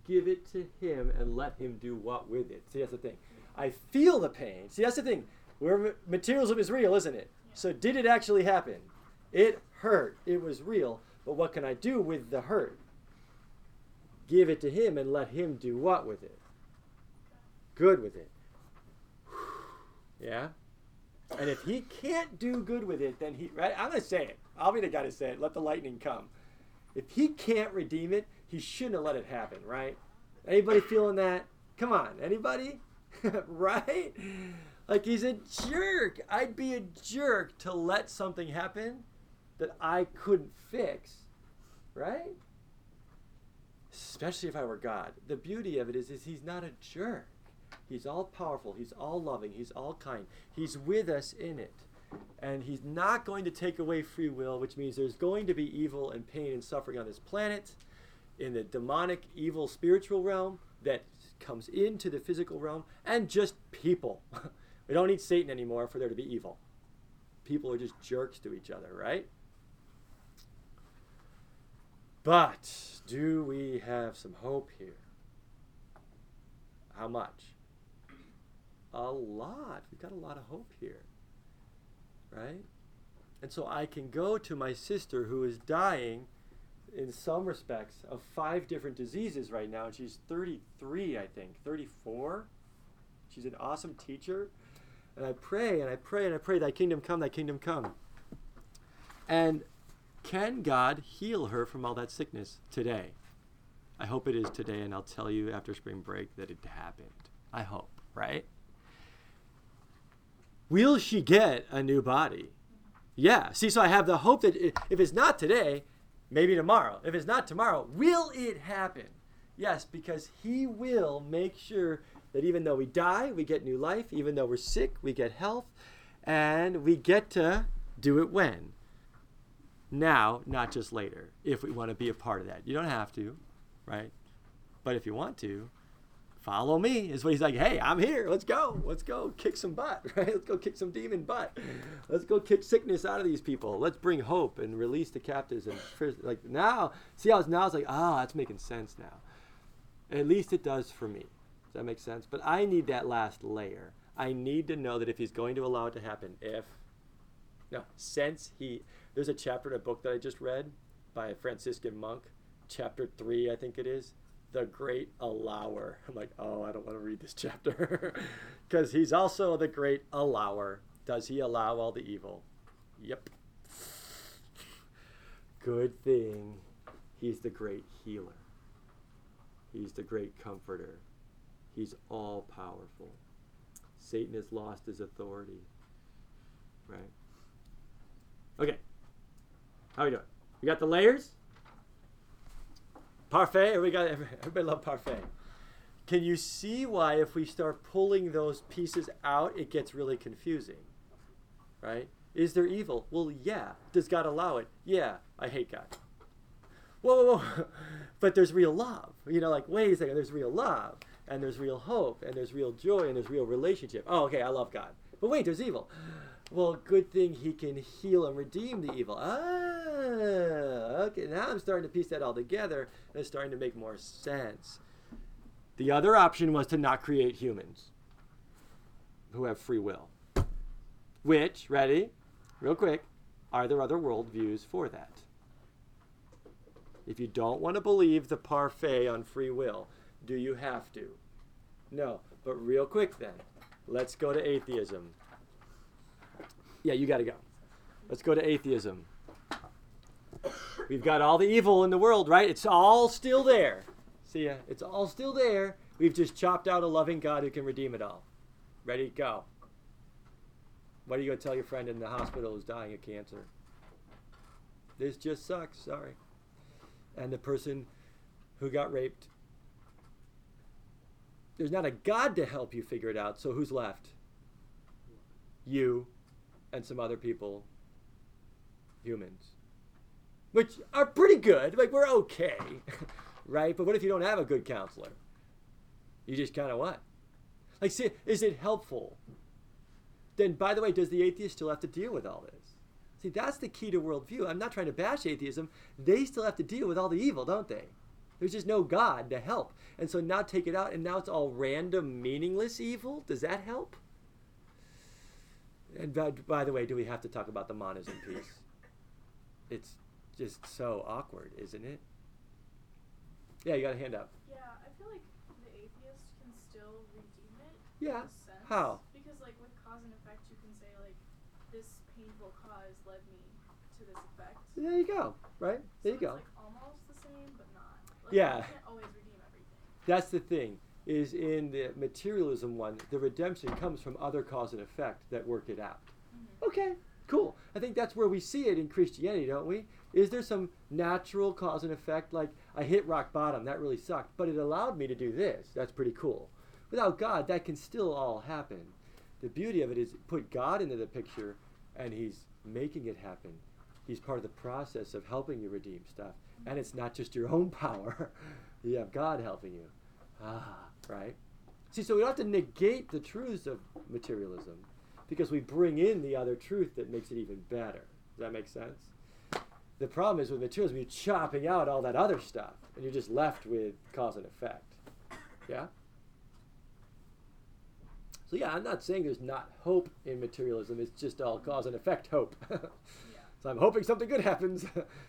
Give it to him and let him do what with it. See, that's the thing. I feel the pain. See, that's the thing. Where materialism is real, isn't it? Yeah. So did it actually happen? It hurt. It was real. But what can I do with the hurt? Give it to him and let him do what with it? Good with it. Yeah? And if he can't do good with it, then he... Right? I'm going to say it. I'll be the guy to say it. Let the lightning come. If he can't redeem it, he shouldn't have let it happen, right? Anybody feeling that? Come on. Anybody? Right? Like, he's a jerk. I'd be a jerk to let something happen that I couldn't fix, right? Especially if I were God. The beauty of it is, is he's not a jerk. He's all powerful. He's all loving. He's all kind. He's with us in it. And he's not going to take away free will, which means there's going to be evil and pain and suffering on this planet, in the demonic, evil, spiritual realm that comes into the physical realm, and just people. We don't need Satan anymore for there to be evil. People are just jerks to each other, right? But do we have some hope here? How much? A lot. We've got a lot of hope here, right? And so I can go to my sister who is dying in some respects of five different diseases right now, and she's thirty-three, I think, thirty-four. She's an awesome teacher. And I pray and I pray and I pray, thy kingdom come, thy kingdom come. And can God heal her from all that sickness today? I hope it is today, and I'll tell you after spring break that it happened. I hope, right? Will she get a new body? Yeah. See, so I have the hope that if it's not today, maybe tomorrow. If it's not tomorrow, will it happen? Yes, because he will make sure that even though we die, we get new life. Even though we're sick, we get health. And we get to do it when? Now, not just later, if we want to be a part of that. You don't have to, right? But if you want to, follow me is what he's like. Hey, I'm here. Let's go. Let's go kick some butt, right? Let's go kick some demon butt. Let's go kick sickness out of these people. Let's bring hope and release the captives. And like now, see how it's now it's like, ah, oh, it's making sense now. At least it does for me. Does that make sense? But I need that last layer. I need to know that if he's going to allow it to happen, if, no, since he, there's a chapter in a book that I just read by a Franciscan monk, chapter three, I think it is. The Great Allower. I'm like, oh, I don't want to read this chapter. Because he's also the Great Allower. Does he allow all the evil? Yep. Good thing he's the Great Healer. He's the Great Comforter. He's all powerful. Satan has lost his authority. Right? Okay. How are we doing? We got the layers? Parfait, everybody, everybody love parfait. Can you see why if we start pulling those pieces out, it gets really confusing, right? Is there evil? Well, yeah. Does God allow it? Yeah, I hate God. Whoa, whoa, whoa. But there's real love. You know, like, wait a second, there's real love, and there's real hope, and there's real joy, and there's real relationship. Oh, okay, I love God. But wait, there's evil. Well, good thing he can heal and redeem the evil. Ah, okay, now I'm starting to piece that all together, and it's starting to make more sense. The other option was to not create humans who have free will, which, ready, real quick, are there other worldviews for that? If you don't want to believe the parfait on free will, do you have to? No, but real quick then, let's go to atheism. Yeah, you got to go. Let's go to atheism. We've got all the evil in the world, right? It's all still there. See ya. It's all still there. We've just chopped out a loving God who can redeem it all. Ready? Go. What are you going to tell your friend in the hospital who's dying of cancer? This just sucks. Sorry. And the person who got raped. There's not a God to help you figure it out. So who's left? You and some other people. Humans. Which are pretty good. Like, we're okay. Right? But what if you don't have a good counselor? You just kind of what? Like, see, is it helpful? Then, by the way, does the atheist still have to deal with all this? See, that's the key to worldview. I'm not trying to bash atheism. They still have to deal with all the evil, don't they? There's just no God to help. And so now take it out, and now it's all random, meaningless evil. Does that help? And by, by the way, do we have to talk about the monism piece? It's just so awkward, isn't it? Yeah, you got a hand up. Yeah, I feel like the atheist can still redeem it. Yeah. In a sense. How? Because, like, with cause and effect, you can say, like, this painful cause led me to this effect. There you go. Right? There so you it's go. It's like almost the same, but not. Like, yeah. You can't always redeem everything. That's the thing, is in the materialism one, the redemption comes from other cause and effect that work it out. Mm-hmm. Okay, cool. I think that's where we see it in Christianity, don't we? Is there some natural cause and effect? Like, I hit rock bottom, that really sucked, but it allowed me to do this. That's pretty cool. Without God, that can still all happen. The beauty of it is put God into the picture, and he's making it happen. He's part of the process of helping you redeem stuff. And it's not just your own power. You have God helping you. Ah, right? See, so we don't have to negate the truths of materialism because we bring in the other truth that makes it even better. Does that make sense? The problem is with materialism, you're chopping out all that other stuff, and you're just left with cause and effect. Yeah? So yeah, I'm not saying there's not hope in materialism. It's just all cause and effect hope. Yeah. So I'm hoping something good happens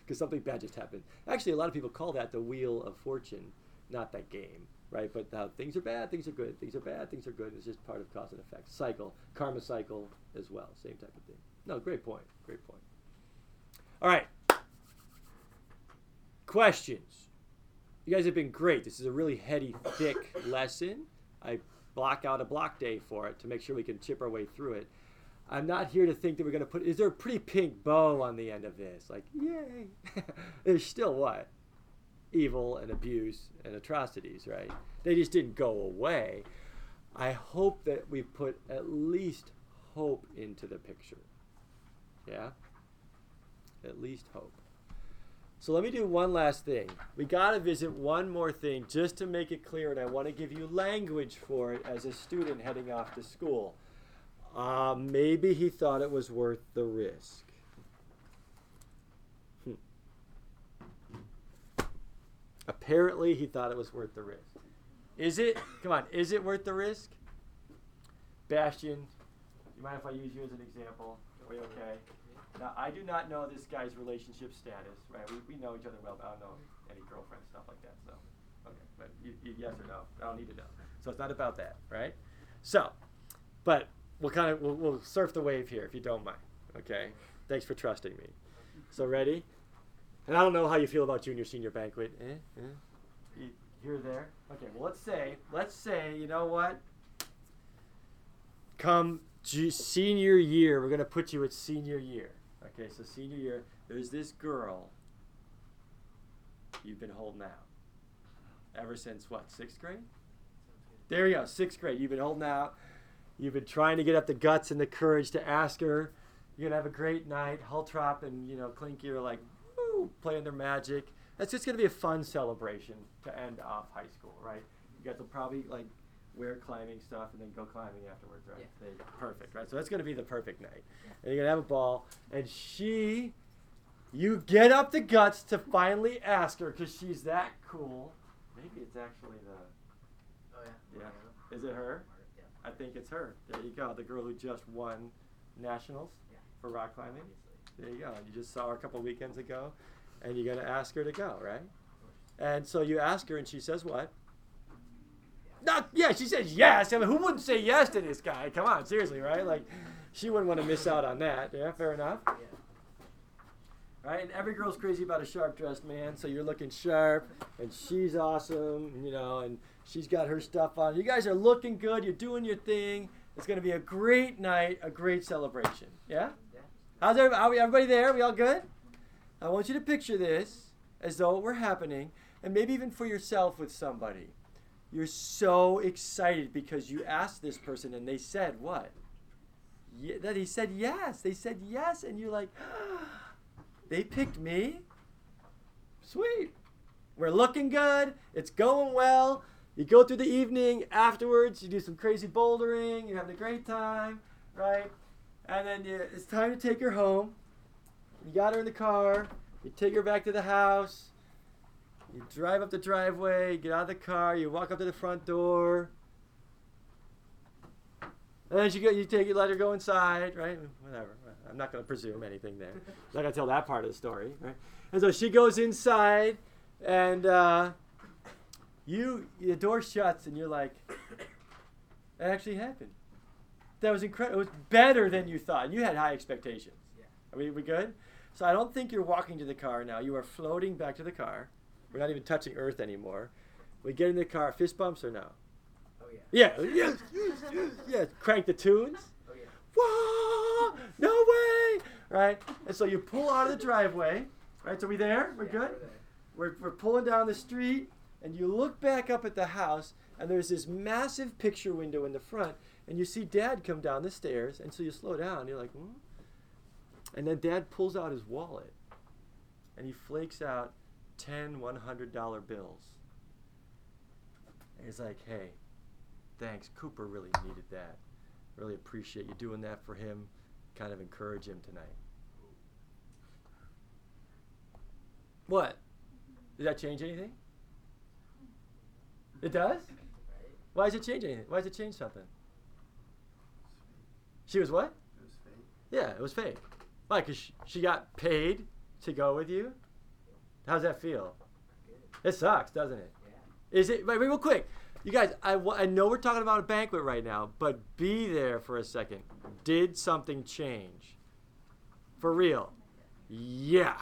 because something bad just happened. Actually, a lot of people call that the Wheel of Fortune, not that game, right? But how things are bad, things are good, things are bad, things are good. It's just part of cause and effect. Cycle, karma cycle as well, same type of thing. No, great point, great point. All right. Questions. You guys have been great. This is a really heady, thick lesson. I block out a block day for it to make sure we can chip our way through it. I'm not here to think that we're going to put, is there a pretty pink bow on the end of this? Like, yay. There's still what? Evil and abuse and atrocities, right? They just didn't go away. I hope that we put at least hope into the picture. Yeah? At least hope. So let me do one last thing. We got to visit one more thing just to make it clear, and I want to give you language for it as a student heading off to school. Uh, maybe he thought it was worth the risk. Hmm. Apparently he thought it was worth the risk. Is it? Come on. Is it worth the risk? Bastion, you mind if I use you as an example? Are we okay? Now, I do not know this guy's relationship status, right? We, we know each other well, but I don't know any girlfriend, stuff like that, so, okay, but you, you, yes or no, I don't need to know. So it's not about that, right? So, but we'll kind of, we'll, we'll surf the wave here, if you don't mind, okay? Thanks for trusting me. So ready? And I don't know how you feel about junior, senior banquet, eh, eh? Here or there? Okay, well, let's say, let's say, you know what? Come ju- senior year, we're going to put you at senior year. Okay, so senior year, there's this girl you've been holding out ever since, what, sixth grade? There you go, sixth grade. You've been holding out. You've been trying to get up the guts and the courage to ask her. You're going to have a great night. Holtrop and, you know, Clinky are like, woo, playing their magic. That's just going to be a fun celebration to end off high school, right? You guys will probably, like, wear climbing stuff and then go climbing afterwards, right? Yeah. They, perfect, right? So that's going to be the perfect night. And you're going to have a ball. And she, you get up the guts to finally ask her because she's that cool. Maybe it's actually the... Oh, yeah. Yeah. Is it her? Yeah. I think it's her. There you go. The girl who just won nationals yeah. for rock climbing. There you go. You just saw her a couple weekends ago, and you're going to ask her to go, right? And so you ask her, and she says what? Not, yeah, she says yes. I mean, who wouldn't say yes to this guy? Come on, seriously, right? Like, she wouldn't want to miss out on that. Yeah, fair enough. Yeah. Right, and every girl's crazy about a sharp-dressed man, so you're looking sharp, and she's awesome, you know, and she's got her stuff on. You guys are looking good. You're doing your thing. It's going to be a great night, a great celebration. Yeah? How's everybody? Are we, everybody there? Are we all good? I want you to picture this as though it were happening, and maybe even for yourself with somebody. You're so excited because you asked this person, and they said what? Yeah, that he said yes. They said yes, and you're like, ah, they picked me? Sweet. We're looking good. It's going well. You go through the evening. Afterwards, you do some crazy bouldering. You're having a great time, right? And then you, it's time to take her home. You got her in the car. You take her back to the house. You drive up the driveway. You get out of the car. You walk up to the front door. And then you, go, you, take, you let her go inside, right? Whatever. I'm not going to presume anything there. I'm not going to tell that part of the story, right? And so she goes inside, and uh, you the door shuts, and you're like, that actually happened. That was incredible. It was better than you thought. You had high expectations. Yeah. Are we, we good? So I don't think you're walking to the car now. You are floating back to the car. We're not even touching earth anymore. We get in the car. Fist bumps or no? Oh, yeah. Yeah. Yes, yes, yes, yes. Crank the tunes. Oh, yeah. Whoa! No way! Right? And so you pull out of the driveway. Right? So we there? We're yeah, good? We're, we're, we're pulling down the street, and you look back up at the house, and there's this massive picture window in the front. And you see Dad come down the stairs, and so you slow down. And you're like, hmm? And then Dad pulls out his wallet, and he flakes out ten one hundred dollar bills. And he's like, hey, thanks. Cooper really needed that. Really appreciate you doing that for him. Kind of encourage him tonight. What? Did that change anything? It does? Why does it change anything? Why does it change something? She was what? It was fake. Yeah, it was fake. Why? Because she, she got paid to go with you? How's that feel? It sucks, doesn't it? Yeah. Is it? Wait, wait, real quick. You guys, I, I know we're talking about a banquet right now, but be there for a second. Did something change? For real? Yeah.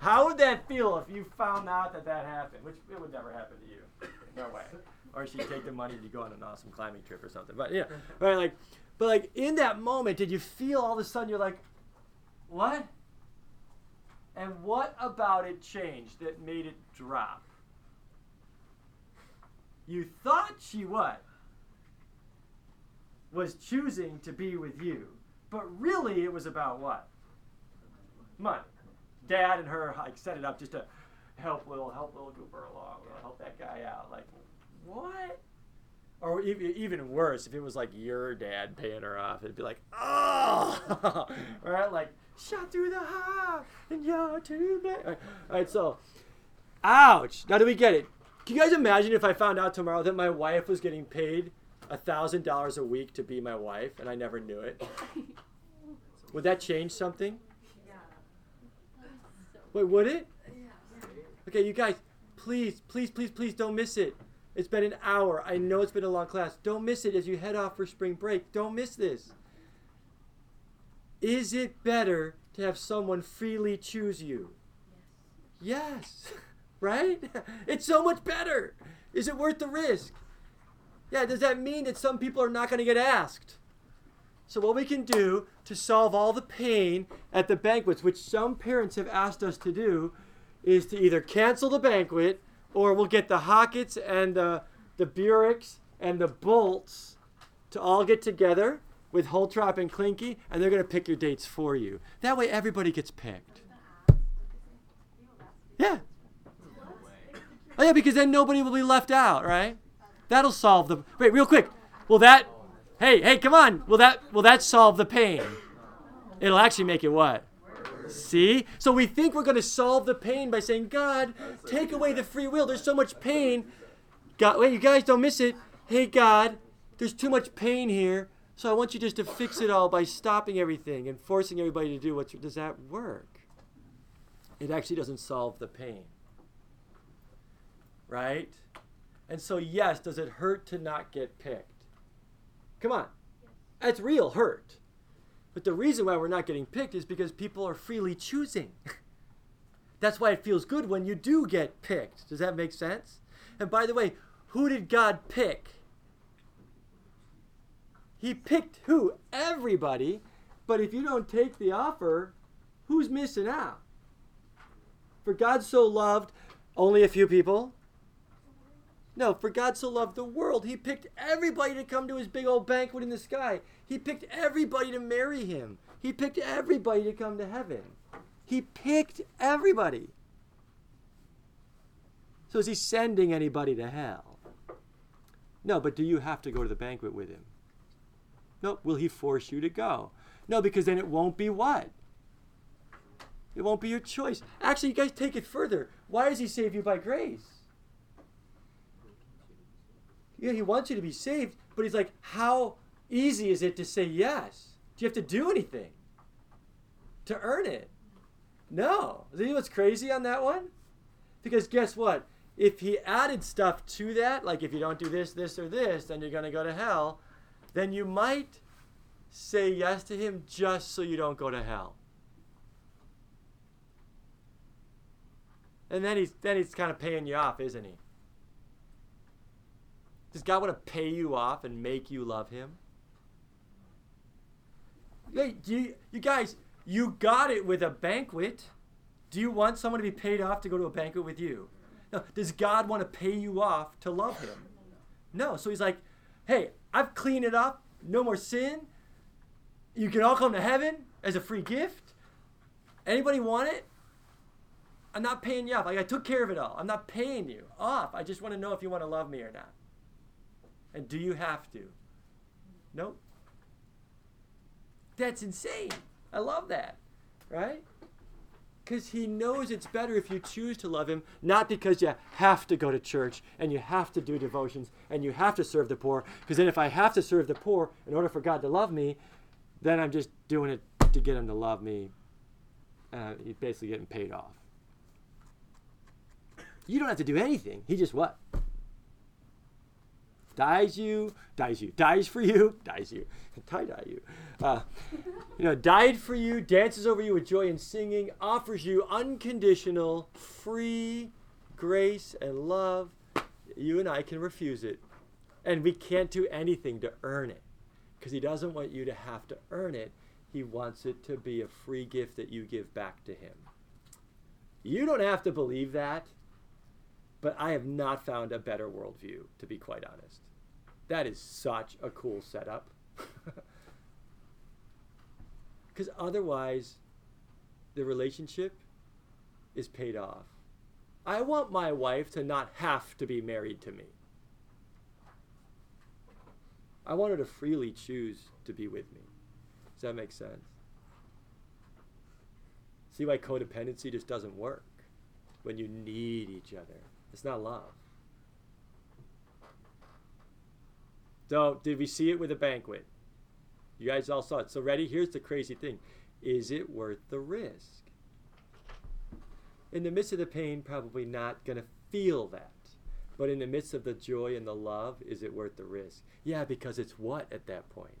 How would that feel if you found out that that happened? Which it would never happen to you. No way. Or she'd take the money to go on an awesome climbing trip or something. But yeah, right, like... But like in that moment, did you feel all of a sudden you're like, what? And what about it changed that made it drop? You thought she what? Was choosing to be with you. But really it was about what? Money. Dad and her like set it up just to help little help little Cooper along, help that guy out. Like, what? Or even worse, if it was like your dad paying her off, it'd be like, oh, right? Like, shot through the heart and you're too bad. All right. All right, so, ouch. Now do we get it? Can you guys imagine if I found out tomorrow that my wife was getting paid one thousand dollars a week to be my wife and I never knew it? Would that change something? Yeah. Wait, would it? Yeah. Okay, you guys, please, please, please, please don't miss it. It's been an hour. I know it's been a long class. Don't miss it as you head off for spring break. Don't miss this. Is it better to have someone freely choose you? Yes. Yes. Right? It's so much better. Is it worth the risk? Yeah, does that mean that some people are not going to get asked? So what we can do to solve all the pain at the banquets, which some parents have asked us to do, is to either cancel the banquet or we'll get the Hockets and the, the Bureks and the Bolts to all get together with Holtrop and Clinky, and they're going to pick your dates for you. That way everybody gets picked. Yeah. Oh, yeah, because then nobody will be left out, right? That'll solve the... Wait, real quick. Will that... Hey, hey, come on. Will that will that solve the pain? It'll actually make it what? See? So we think we're going to solve the pain by saying, God, take away the free will. There's so much pain. God, wait, you guys don't miss it. Hey, God, there's too much pain here, so I want you just to fix it all by stopping everything and forcing everybody to do what's... Does that work? It actually doesn't solve the pain. Right? And so, yes, does it hurt to not get picked? Come on. That's real hurt. But the reason why we're not getting picked is because people are freely choosing. That's why it feels good when you do get picked. Does that make sense? And by the way, who did God pick? He picked who? Everybody. But if you don't take the offer, who's missing out? For God so loved only a few people. No, for God so loved the world. He picked everybody to come to his big old banquet in the sky. He picked everybody to marry him. He picked everybody to come to heaven. He picked everybody. So is he sending anybody to hell? No, but do you have to go to the banquet with him? No, will he force you to go? No, because then it won't be what? It won't be your choice. Actually, you guys take it further. Why does he save you by grace? Yeah, he wants you to be saved, but he's like, how easy is it to say yes? Do you have to do anything to earn it? No. Is anyone crazy on that one? Because guess what? If he added stuff to that, like if you don't do this, this, or this, then you're going to go to hell, then you might say yes to him just so you don't go to hell. And then he's then he's kind of paying you off, isn't he? Does God want to pay you off and make you love him? Hey, do you, you guys, you got it with a banquet. Do you want someone to be paid off to go to a banquet with you? No. Does God want to pay you off to love him? No. So he's like, hey, I've cleaned it up. No more sin. You can all come to heaven as a free gift. Anybody want it? I'm not paying you off. Like, I took care of it all. I'm not paying you off. I just want to know if you want to love me or not. And do you have to? Nope. That's insane. I love that, right? Because he knows it's better if you choose to love him, not because you have to go to church and you have to do devotions and you have to serve the poor. Because then if I have to serve the poor in order for God to love me, then I'm just doing it to get him to love me. Uh, you're basically getting paid off. You don't have to do anything. He just what? Dies you, dies you, dies for you, dies you, tie-dye you. Uh, you know, died for you, dances over you with joy and singing, offers you unconditional, free grace and love. You and I can refuse it. And we can't do anything to earn it because he doesn't want you to have to earn it. He wants it to be a free gift that you give back to him. You don't have to believe that. But I have not found a better worldview, to be quite honest. That is such a cool setup. Because otherwise, the relationship is paid off. I want my wife to not have to be married to me. I want her to freely choose to be with me. Does that make sense? See why codependency just doesn't work when you need each other. It's not love. So, did we see it with a banquet? You guys all saw it. So, ready? Here's the crazy thing. Is it worth the risk? In the midst of the pain, probably not going to feel that. But in the midst of the joy and the love, is it worth the risk? Yeah, because it's what at that point?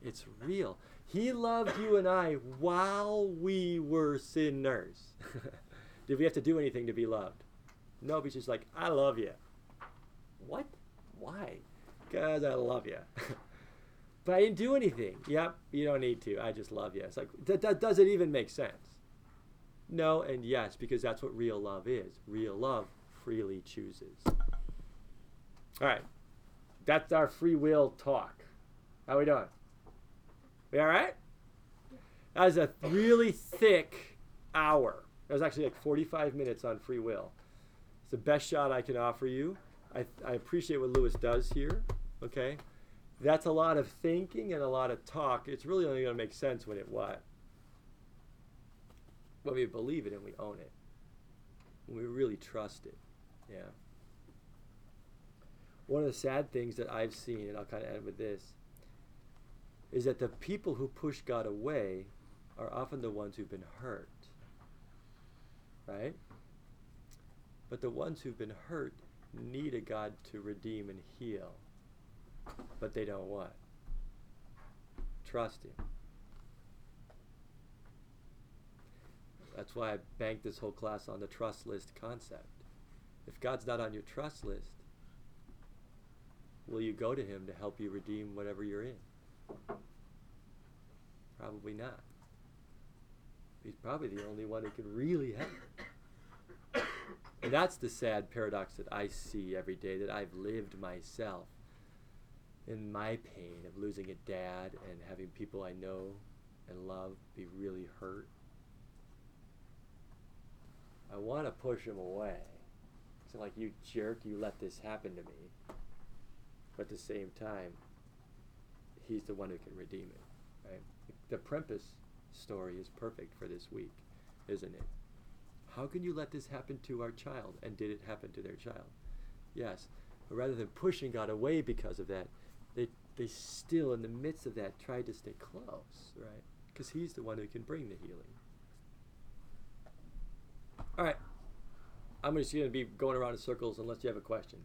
It's real. He loved you and I while we were sinners. Did we have to do anything to be loved? No, but she's like, I love you. What? Why? Because I love you. But I didn't do anything. Yep, you don't need to. I just love you. It's like, that, that doesn't even make sense. No and yes, because that's what real love is. Real love freely chooses. All right. That's our free will talk. How we doing? We all right? That was a really thick hour. That was actually like forty-five minutes on free will. It's the best shot I can offer you. I, I appreciate what Lewis does here, okay? That's a lot of thinking and a lot of talk. It's really only going to make sense when it what? When we believe it and we own it. When we really trust it, yeah. One of the sad things that I've seen, and I'll kind of end with this, is that the people who push God away are often the ones who've been hurt, right? But the ones who've been hurt need a God to redeem and heal, but they don't what? Trust Him. That's why I banked this whole class on the trust list concept. If God's not on your trust list, will you go to Him to help you redeem whatever you're in? Probably not. He's probably the only one that can really help. And that's the sad paradox that I see every day, that I've lived myself in my pain of losing a dad and having people I know and love be really hurt. I want to push him away. It's like, you jerk, you let this happen to me. But at the same time, He's the one who can redeem it, right? The Prempus story is perfect for this week, isn't it? How can you let this happen to our child? And did it happen to their child? Yes. But rather than pushing God away because of that, they, they still, in the midst of that, tried to stay close, right? Because He's the one who can bring the healing. All right. I'm just going to be going around in circles unless you have a question.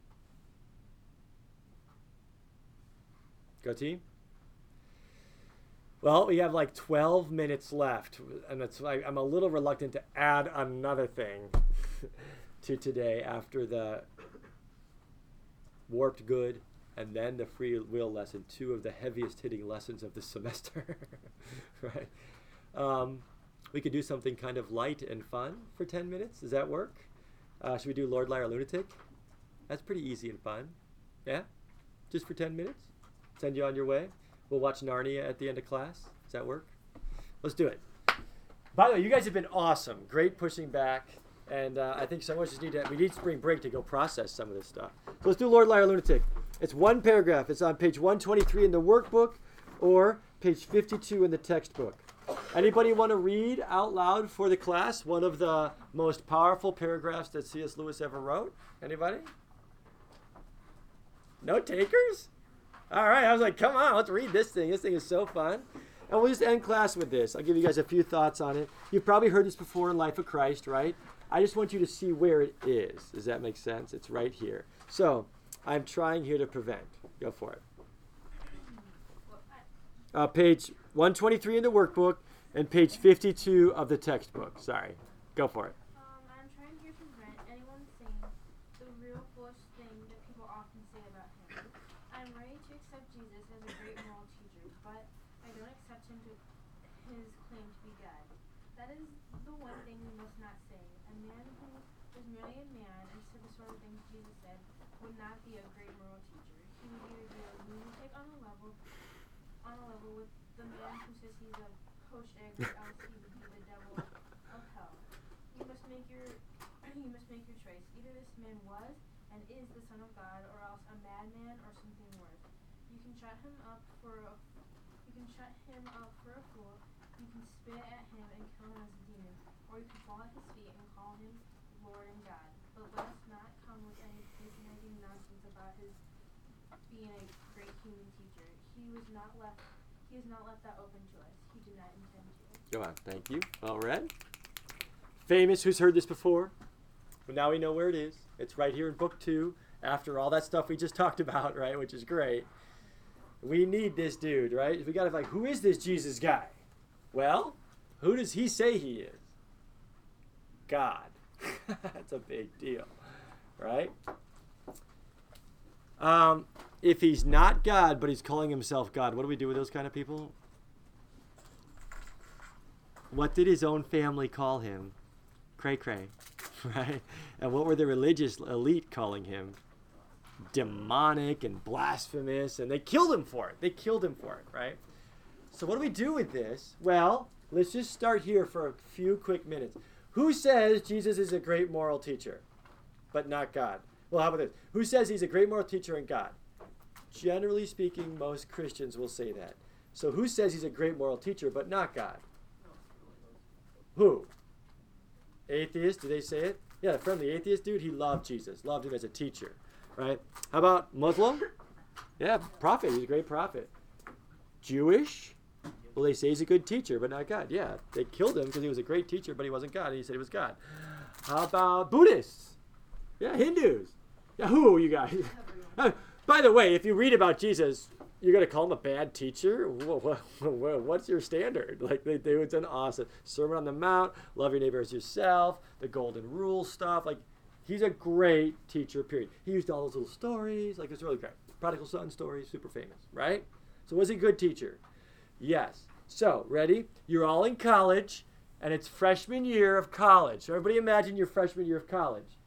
Go team. Well, we have like twelve minutes left, and it's like I'm a little reluctant to add another thing to today after the warped good and then the free will lesson, two of the heaviest hitting lessons of the semester, right? Um, we could do something kind of light and fun for ten minutes. Does that work? Uh, should we do Lord, Liar, Lunatic? That's pretty easy and fun. Yeah, just for ten minutes. Send you on your way. We'll watch Narnia at the end of class. Does that work? Let's do it. By the way, you guys have been awesome. Great pushing back. And uh, I think some of us just need to, we need spring break to go process some of this stuff. So let's do Lord, Liar, Lunatic. It's one paragraph. It's on page one twenty-three in the workbook or page fifty-two in the textbook. Anybody want to read out loud for the class one of the most powerful paragraphs that C S Lewis ever wrote? Anybody? No takers? All right, I was like, come on, let's read this thing. This thing is so fun. And we'll just end class with this. I'll give you guys a few thoughts on it. You've probably heard this before in Life of Christ, right? I just want you to see where it is. Does that make sense? It's right here. So I'm trying here to prevent. Go for it. Uh, page one twenty-three in the workbook and page fifty-two of the textbook. Sorry. Go for it. Shut him up for a, you can shut him up for a fool. You can spit at him and kill him as a demon, or you can fall at his feet and call him Lord and God. But let us not come with any fascinating nonsense about his being a great human teacher. He was not left. He has not left that open to us. He did not intend to. Go on. Thank you. All right. Famous. Who's heard this before? Well, now we know where it is. It's right here in book two. After all that stuff we just talked about, right? Which is great. We need this dude, right? We got to like, who is this Jesus guy? Well, who does he say he is? God. That's a big deal, right? Um, if he's not God, but he's calling himself God, what do we do with those kind of people? What did his own family call him? Cray cray, right? And what were the religious elite calling him? Demonic and blasphemous, and they killed him for it. They killed him for it, right? So what do we do with this? Well, let's just start here for a few quick minutes. Who says Jesus is a great moral teacher, but not God? Well, how about this? Who says he's a great moral teacher in God? Generally speaking, most Christians will say that. So who says he's a great moral teacher but not God? Who? Atheists, do they say it? Yeah, the friendly atheist dude, he loved Jesus, loved him as a teacher, right? How about Muslim? Yeah, prophet, he's a great prophet. Jewish? Well, they say he's a good teacher, but not God. Yeah, they killed him because he was a great teacher, but he wasn't God, and he said he was God. How about Buddhists? Yeah, Hindus. Yeah, who are you guys? By the way, if you read about Jesus, you're going to call him a bad teacher? What's your standard? Like, they, they it's an awesome Sermon on the Mount, love your neighbor as yourself, the golden rule stuff. Like, he's a great teacher, period. He used all those little stories. Like, it's really great. Prodigal son story, super famous, right? So was he a good teacher? Yes. So, ready? You're all in college, and it's freshman year of college. So everybody imagine your freshman year of college.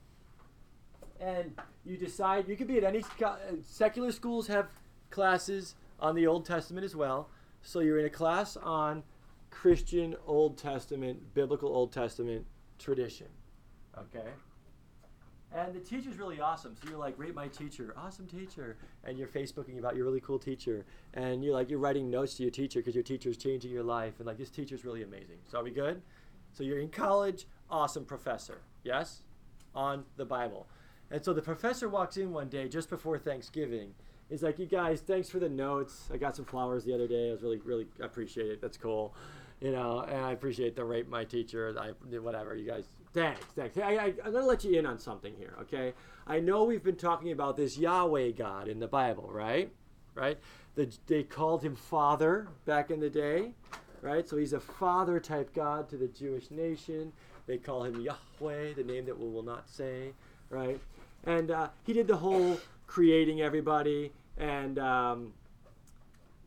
And you decide, you could be at any, secular schools have classes on the Old Testament as well. So you're in a class on Christian Old Testament, biblical Old Testament tradition. Okay? And the teacher's really awesome. So you're like, rate my teacher. Awesome teacher. And you're Facebooking about your really cool teacher. And you're like, you're writing notes to your teacher because your teacher's changing your life. And like, this teacher's really amazing. So are we good? So you're in college, awesome professor. Yes? On the Bible. And so the professor walks in one day just before Thanksgiving. He's like, you guys, thanks for the notes. I got some flowers the other day. I was really, really appreciate it. That's cool. You know, and I appreciate the rate my teacher, I, whatever, you guys. Thanks, thanks. Hey, I, I, I'm going to let you in on something here, okay? I know we've been talking about this Yahweh God in the Bible, right? Right? The, they called him Father back in the day, right? So he's a father-type God to the Jewish nation. They call him Yahweh, the name that we will not say, right? And uh, he did the whole creating everybody and... Um,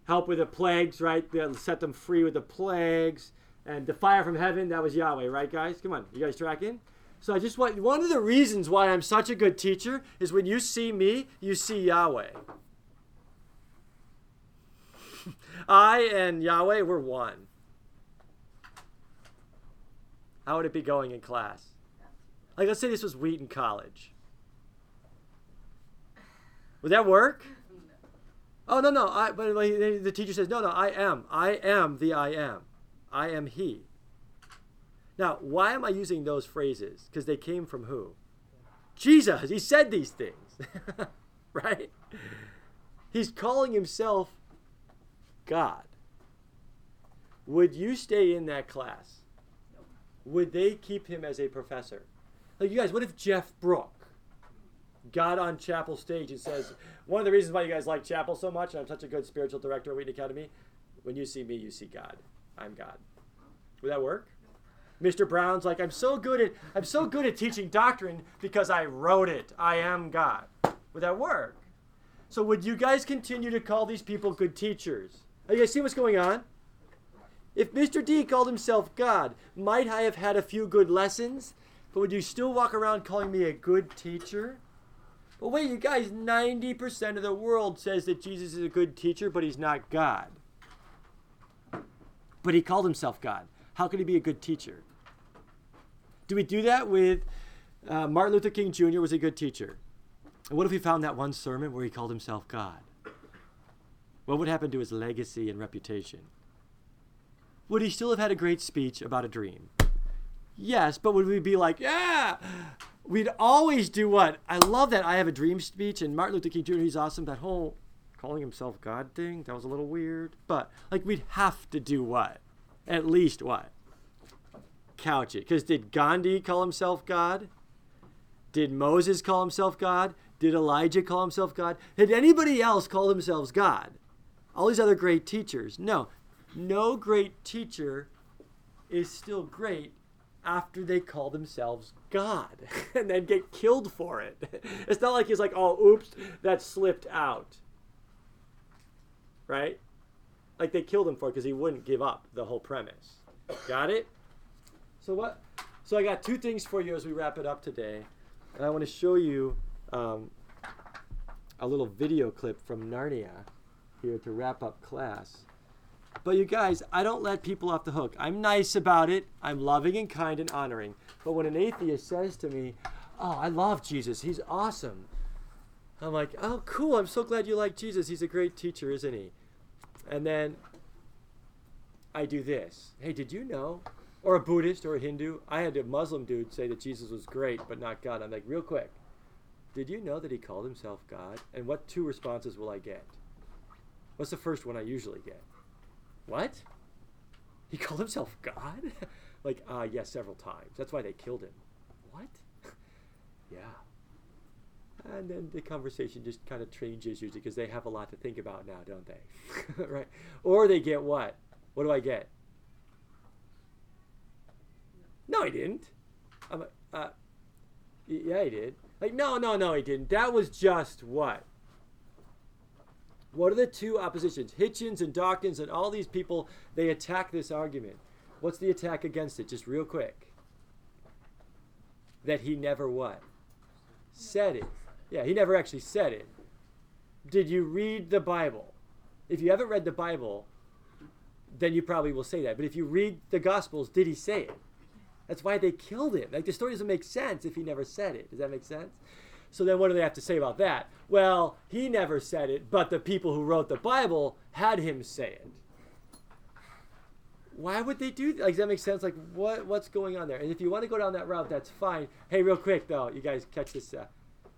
help with the plagues, right? They set them free with the plagues. And the fire from heaven, that was Yahweh, right, guys? Come on, you guys tracking? So I just want, one of the reasons why I'm such a good teacher is when you see me, you see Yahweh. I and Yahweh, we're one. How would it be going in class? Like, let's say this was Wheaton College. Would that work? Oh, no, no, I, but the teacher says, no, no, I am. I am the I am. I am he. Now, why am I using those phrases? Because they came from who? Jesus. He said these things, right? He's calling himself God. Would you stay in that class? Would they keep him as a professor? Like, you guys, what if Jeff Brook got on Chapel stage and says, one of the reasons why you guys like Chapel so much, and I'm such a good spiritual director at Wheaton Academy, when you see me, you see God. I'm God. Would that work? Mister Brown's like, I'm so good at I'm so good at teaching doctrine because I wrote it. I am God. Would that work? So would you guys continue to call these people good teachers? You guys see what's going on? If Mister D called himself God, might I have had a few good lessons? But would you still walk around calling me a good teacher? But wait, you guys, ninety percent of the world says that Jesus is a good teacher, but he's not God. But he called himself God. How could he be a good teacher? Do we do that with uh, Martin Luther King Junior was a good teacher? And what if we found that one sermon where he called himself God? What would happen to his legacy and reputation? Would he still have had a great speech about a dream? Yes, but would we be like, yeah! We'd always do what? I love that I have a dream speech, and Martin Luther King Junior, he's awesome. That whole calling himself God thing, that was a little weird. But, like, we'd have to do what? At least what? Couch it. Because did Gandhi call himself God? Did Moses call himself God? Did Elijah call himself God? Did anybody else call themselves God? All these other great teachers. No. No great teacher is still great after they call themselves God and then get killed for it. It's not like he's like, oh, oops, that slipped out. Right? Like they killed him for it because he wouldn't give up the whole premise. Got it? So what? So I got two things for you as we wrap it up today. And I want to show you um, a little video clip from Narnia here to wrap up class. But you guys, I don't let people off the hook. I'm nice about it. I'm loving and kind and honoring. But when an atheist says to me, oh, I love Jesus. He's awesome. I'm like, oh, cool. I'm so glad you like Jesus. He's a great teacher, isn't he? And then I do this. Hey, did you know? Or a Buddhist or a Hindu. I had a Muslim dude say that Jesus was great but not God. I'm like, real quick, did you know that he called himself God? And what two responses will I get? What's the first one I usually get? What? He called himself God? Like, ah, uh, yes, yeah, several times. That's why they killed him. What? Yeah. And then the conversation just kind of changes usually because they have a lot to think about now, don't they? Right? Or they get what? What do I get? No, he didn't. I'm like, uh, yeah, he did. Like, no, no, no, he didn't. That was just what? What are the two oppositions? Hitchens and Dawkins and all these people, they attack this argument. What's the attack against it? Just real quick. That he never what? Said it. Yeah, he never actually said it. Did you read the Bible? If you haven't read the Bible, then you probably will say that. But if you read the Gospels, did he say it? That's why they killed him. Like, the story doesn't make sense if he never said it. Does that make sense? So then what do they have to say about that? Well, he never said it, but the people who wrote the Bible had him say it. Why would they do that? Like, does that make sense? Like, what what's going on there? And if you want to go down that route, that's fine. Hey, real quick, though, you guys catch this. Uh,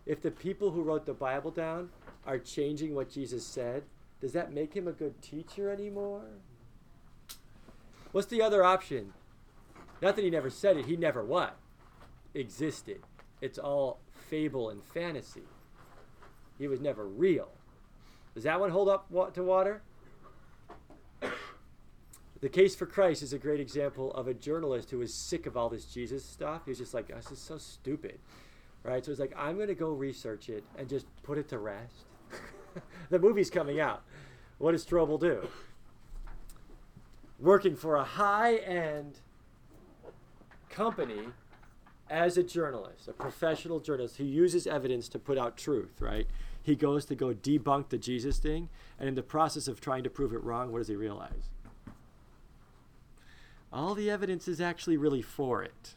if the people who wrote the Bible down are changing what Jesus said, does that make him a good teacher anymore? What's the other option? Not that he never said it. He never what? Existed. It's all fable and fantasy. He was never real. Does that one hold up to water? The Case for Christ is a great example of a journalist who was sick of all this Jesus stuff. He was just like, oh, this is so stupid. Right? So he's like, I'm going to go research it and just put it to rest. The movie's coming out. What does Strobel do? Working for a high-end company as a journalist, a professional journalist who uses evidence to put out truth, right? He goes to go debunk the Jesus thing, and in the process of trying to prove it wrong, what does he realize? All the evidence is actually really for it.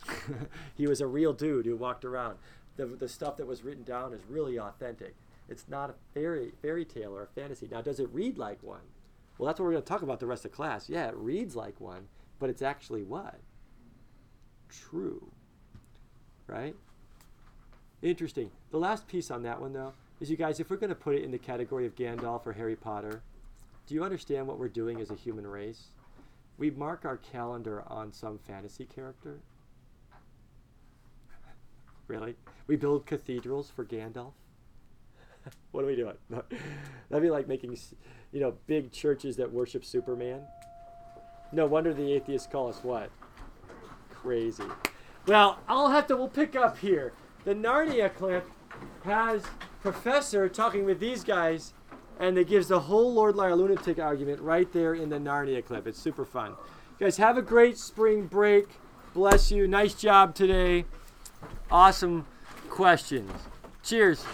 He was a real dude who walked around. The, the stuff that was written down is really authentic. It's not a fairy, fairy tale or a fantasy. Now, does it read like one? Well, that's what we're going to talk about the rest of class. Yeah, it reads like one, but it's actually what? True, right? Interesting. The last piece on that one, though, is, you guys, if we're going to put it in the category of Gandalf or Harry Potter, do you understand what we're doing as a human race? We mark our calendar on some fantasy character. Really? We build cathedrals for Gandalf? What are we doing? That'd be like making, you know, big churches that worship Superman. No wonder the atheists call us what? Crazy. Well, I'll have to, we'll pick up here. The Narnia clip has Professor talking with these guys, and it gives the whole Lord Liar Lunatic argument right there in the Narnia clip. It's super fun. You guys have a great spring break. Bless you. Nice job today. Awesome questions. Cheers.